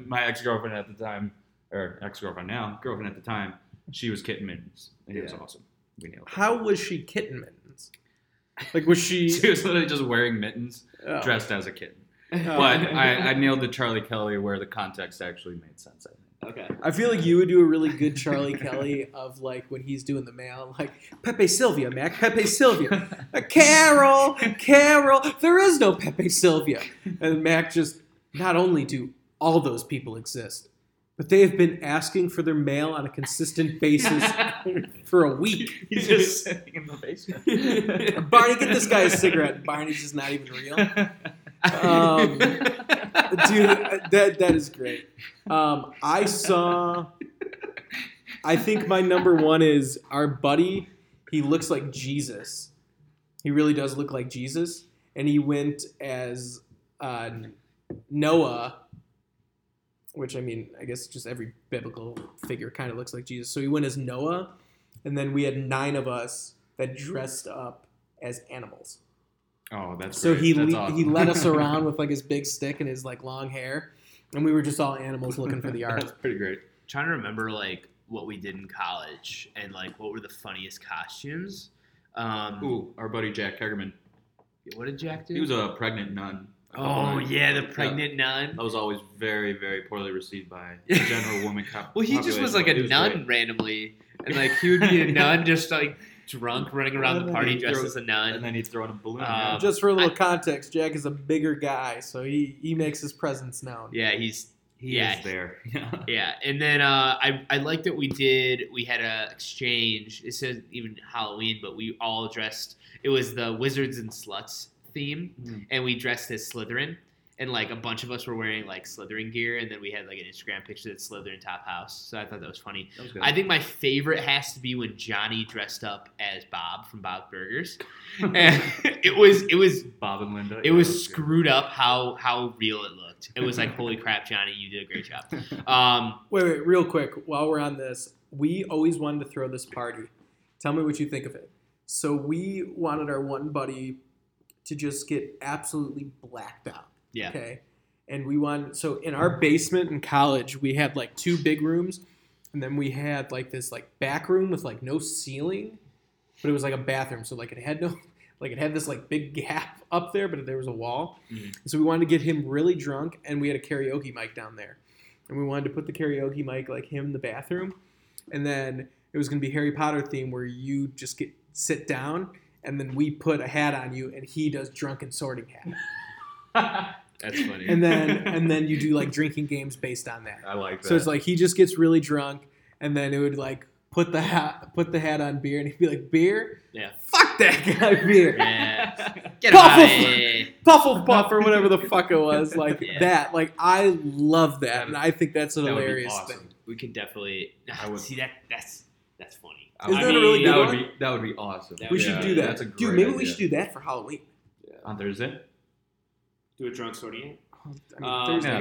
my ex-girlfriend at the time, or ex-girlfriend now, girlfriend at the time, she was Kitten Mittens. And it was awesome. We nailed it. How was she Kitten Mittens? Like, was she... She was literally just wearing mittens, dressed as a kitten. Oh. But I nailed the Charlie Kelly where the context actually made sense, I think. Okay. I feel like you would do a really good Charlie Kelly of like when he's doing the mail, like Pepe Sylvia, Mac, Pepe Sylvia, Carol, there is no Pepe Sylvia, and Mac just not only do all those people exist, but they have been asking for their mail on a consistent basis for a week. He's just sitting in the basement. Barney, get this guy a cigarette. Barney's just not even real. Dude, that is great. I think my number one is our buddy. He looks like Jesus. He really does look like Jesus. And he went as Noah, which I mean, I guess just every biblical figure kind of looks like Jesus. So he went as Noah. And then we had 9 of us that dressed up as animals. Oh, that's so great. He led us around with like his big stick and his like long hair, and we were just all animals looking for the art. That's pretty great. I'm trying to remember like what we did in college and like what were the funniest costumes. Ooh, our buddy Jack Kegerman. What did Jack do? He was a pregnant nun. Oh yeah, the pregnant nun. That was always very, very poorly received by the general woman. Well, he just was like a nun randomly, and like he would be a nun just like. Drunk, running around the party dressed as a nun. And then he's throwing a balloon. Just for a little context, Jack is a bigger guy, so he makes his presence known. Yeah, he's He is there. Yeah. And then I like that we had a exchange. It says even Halloween, but we all dressed. It was the Wizards and Sluts theme, and we dressed as Slytherin. And, like, a bunch of us were wearing, like, Slytherin gear, and then we had, like, an Instagram picture that's Slytherin Top House. So I thought that was funny. That was good. I think my favorite has to be when Johnny dressed up as Bob from Bob Burgers. And it was Bob and Linda. It was screwed up how real it looked. It was like, holy crap, Johnny, you did a great job. Wait, real quick, while we're on this, we always wanted to throw this party. Tell me what you think of it. So we wanted our one buddy to just get absolutely blacked out. Yeah. Okay. And we wanted, so in our basement in college, we had like two big rooms, and then we had like this like back room with like no ceiling, but it was like a bathroom. So like it had this like big gap up there, but there was a wall. Mm-hmm. So we wanted to get him really drunk, and we had a karaoke mic down there, and we wanted to put the karaoke mic like him in the bathroom, and then it was going to be Harry Potter theme where you just sit down, and then we put a hat on you, and he does drunken sorting hat. That's funny. And then you do like drinking games based on that. I like that. So it's like he just gets really drunk, and then it would like put the hat on beer, and he'd be like, beer? Yeah. Fuck that guy, beer. Yeah. Get him Puff or whatever the fuck it was. Like that. Like I love that, and I think that's a hilarious awesome thing. We could definitely see that. That's funny. Is that a really good one? That would be awesome. We should do that. That's a great Dude, maybe idea. We should do that for Halloween. Yeah. On Thursday? Do a drunk sorting. Thursday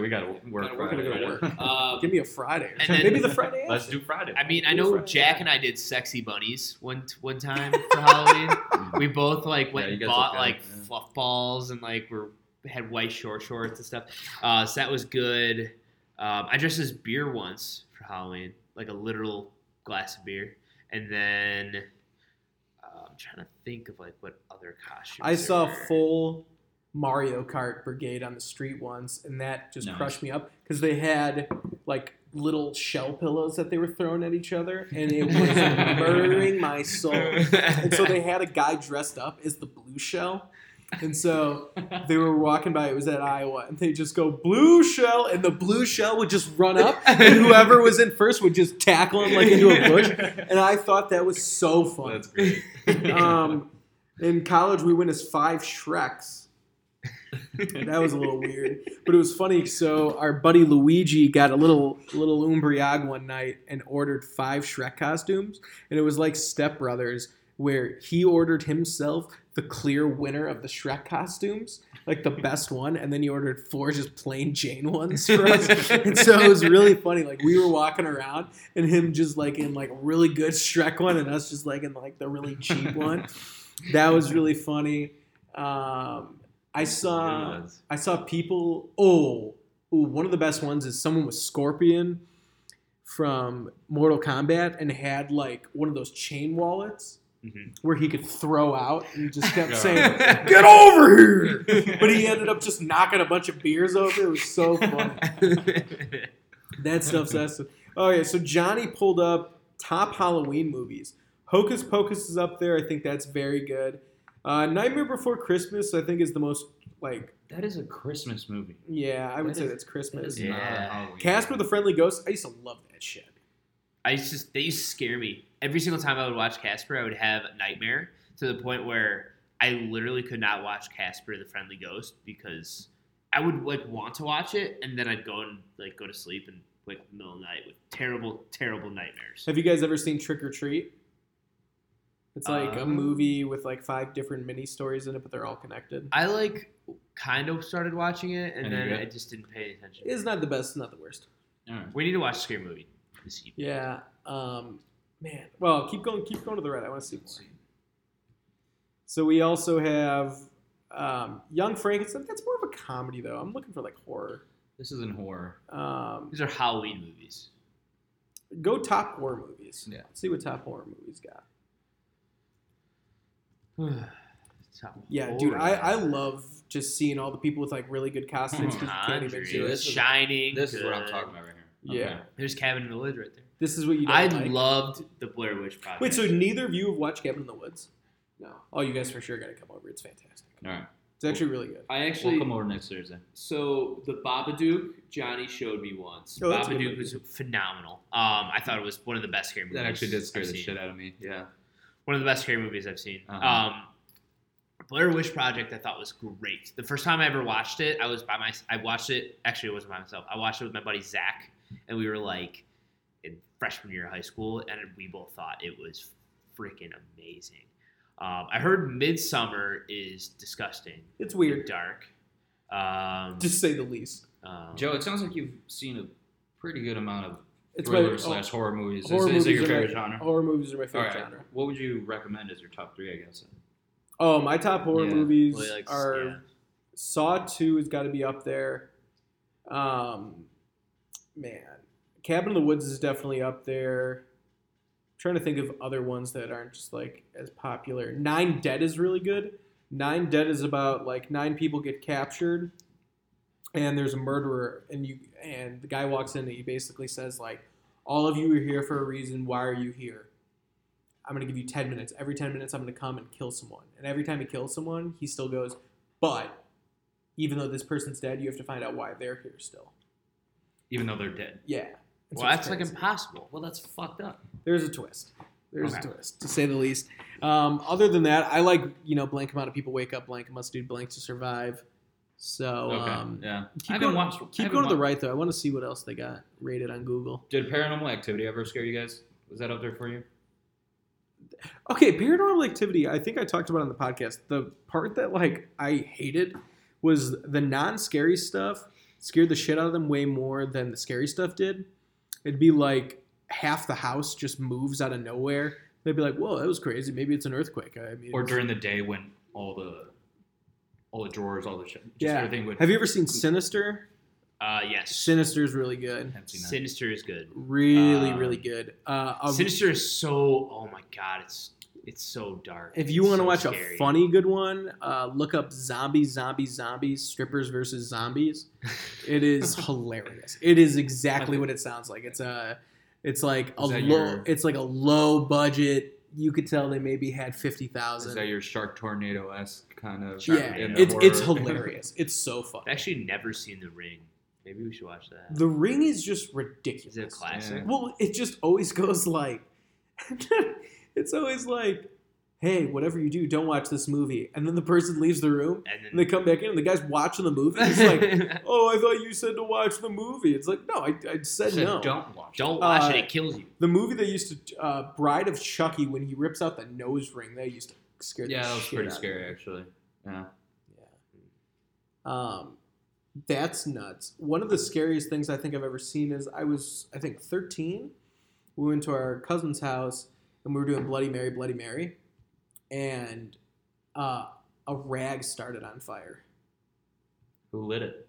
we gotta work. Give me a Friday. Maybe the Friday after. Let's do Friday. I mean, Jack and I did sexy bunnies one time for Halloween. We both like went and bought like fluff balls and like had white shorts and stuff. So that was good. I dressed as beer once for Halloween, like a literal glass of beer, and then I'm trying to think of like what other costumes. I saw full Mario Kart Brigade on the street once, and that just crushed me up because they had like little shell pillows that they were throwing at each other, and it was murdering my soul. And so they had a guy dressed up as the blue shell, and so they were walking by, it was at Iowa, and they just go, blue shell, and the blue shell would just run up, and whoever was in first would just tackle him like into a bush, and I thought that was so fun. That's great. In college we went as 5 Shreks. That was a little weird, but it was funny. So our buddy Luigi got a little umbriag one night and ordered 5 Shrek costumes, and it was like Step Brothers, where he ordered himself the clear winner of the Shrek costumes, like the best one, and then he ordered 4 just plain Jane ones for us. And so it was really funny. Like we were walking around, and him just like in like a really good Shrek one, and us just like in like the really cheap one. That was really funny. I saw people. One of the best ones is someone was Scorpion from Mortal Kombat and had like one of those chain wallets where he could throw out and just kept saying, "Get over here!" But he ended up just knocking a bunch of beers over. It was so funny. That stuff's awesome. Okay, so Johnny pulled up top Halloween movies. Hocus Pocus is up there. I think that's very good. Nightmare Before Christmas, I think, is the most, like... That is a Christmas movie. Yeah, I would say that's Christmas. That not Casper the Friendly Ghost, I used to love that shit. They used to scare me. Every single time I would watch Casper, I would have a nightmare to the point where I literally could not watch Casper the Friendly Ghost because I would, like, want to watch it, and then I'd go and, like, go to sleep in, like, the middle of the night with terrible, terrible nightmares. Have you guys ever seen Trick or Treat? It's like a movie with like 5 different mini stories in it, but they're all connected. I like kind of started watching it, and then I just didn't pay attention. It's not the best, it's not the worst. All right. We need to watch a scary movie this evening. Yeah. Man. Well, keep going to the right. I want to see more. So we also have Young Frankenstein. That's more of a comedy, though. I'm looking for like horror. This isn't horror. These are Halloween movies. Go top horror movies. Yeah. Let's see what top horror movies got. Yeah, dude, I love just seeing all the people with like really good costumes. Shining. This is what I'm talking about right here. Yeah, okay. There's Cabin in the Woods right there. This is what you. I loved the Blair Witch Project. Wait, so neither of you have watched Cabin in the Woods? No. Oh, you guys for sure got to come over. It's fantastic. All right. It's actually really good. We'll come over next Thursday. So the Babadook, Johnny showed me once. Oh, Babadook was phenomenal. I thought it was one of the best scary movies. That actually did scare the shit out of me. Yeah. One of the best scary movies I've seen. Blair Witch Project I thought was great. The first time I ever watched it, I watched it. Actually, it wasn't by myself. I watched it with my buddy Zach, and we were like in freshman year of high school, and we both thought it was freaking amazing. I heard Midsommar is disgusting. It's weird, dark, to say the least. Joe, it sounds like you've seen a pretty good amount of thriller/horror movies. Is it your favorite genre? Horror movies are my favorite genre. What would you recommend as your top three? I guess. Oh, my top horror movies are Saw 2 has got to be up there. Cabin in the Woods is definitely up there. I'm trying to think of other ones that aren't just like as popular. 9 Dead is really good. 9 Dead is about like 9 people get captured, and there's a murderer, and the guy walks in and he basically says like, "All of you are here for a reason. Why are you here? I'm going to give you 10 minutes. Every 10 minutes, I'm going to come and kill someone." And every time he kills someone, he still goes, "But even though this person's dead, you have to find out why they're here still." Even though they're dead? Yeah. Well, that's like impossible. Well, that's fucked up. There's a twist. There's a twist, to say the least. Other than that, I like, blank amount of people wake up, blank must do blank to survive. So, keep going to the right, though. I want to see what else they got rated on Google. Did Paranormal Activity ever scare you guys? Was that up there for you? Okay, Paranormal Activity, I think I talked about on the podcast. The part that, I hated was the non-scary stuff scared the shit out of them way more than the scary stuff did. It'd be, half the house just moves out of nowhere. They'd be like, "Whoa, that was crazy. Maybe it's an earthquake." Or during the day when all the drawers, all the shit. Everything would... Have you ever seen Sinister? Yes. Sinister is really good. Sinister is good. Really, really good. Sinister is so... Oh, my God. It's so dark. If you want to watch a funny good one, look up Zombies, Strippers versus Zombies. It is hilarious. It is exactly what it sounds like. It's like a low budget. You could tell they maybe had 50,000. Is that your Shark Tornado-esque kind of... Yeah, it's hilarious. It's so fun. I've actually never seen The Ring. Maybe we should watch that. The Ring is just ridiculous. Is it a classic? Yeah. Well, it just always goes it's always "Hey, whatever you do, don't watch this movie." And then the person leaves the room, and they come back in, and the guy's watching the movie. He's like, "Oh, I thought you said to watch the movie." It's like, "No, I said no. Don't watch it. Don't watch it. It kills you." The movie they used to, Bride of Chucky, when he rips out the nose ring, that used to scare the shit out of me. Yeah, that was pretty scary, actually. Yeah. That's nuts. One of the scariest things I think I've ever seen is I was 13. We went to our cousin's house and we were doing Bloody Mary, and a rag started on fire. Who lit it?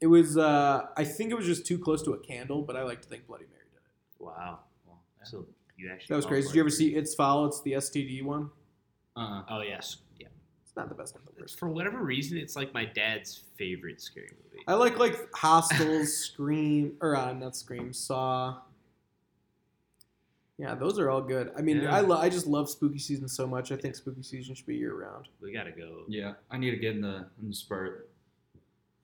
It was I think it was just too close to a candle, but I like to think Bloody Mary did it. Wow. Well, so you actually... That was crazy. Did you ever see It's Foul? It's the STD one. Oh yes. Yeah. Not the best, the worst. For whatever reason, it's my dad's favorite scary movie. I like Hostels, Scream, or not Scream, Saw. Yeah, those are all good. I just love spooky season so much. I think spooky season should be year round. We gotta go. Yeah, I need to get in the spurt.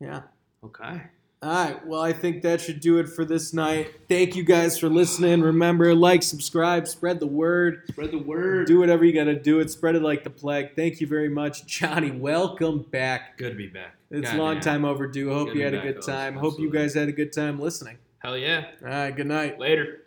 Yeah. Okay. All right. Well, I think that should do it for this night. Thank you guys for listening. Remember, subscribe, spread the word. Spread the word. Do whatever you got to do. It spread it like the plague. Thank you very much, Johnny. Welcome back. Good to be back. It's a long time overdue. Hope you had a good time. Hope you guys had a good time listening. Hell yeah. All right. Good night. Later.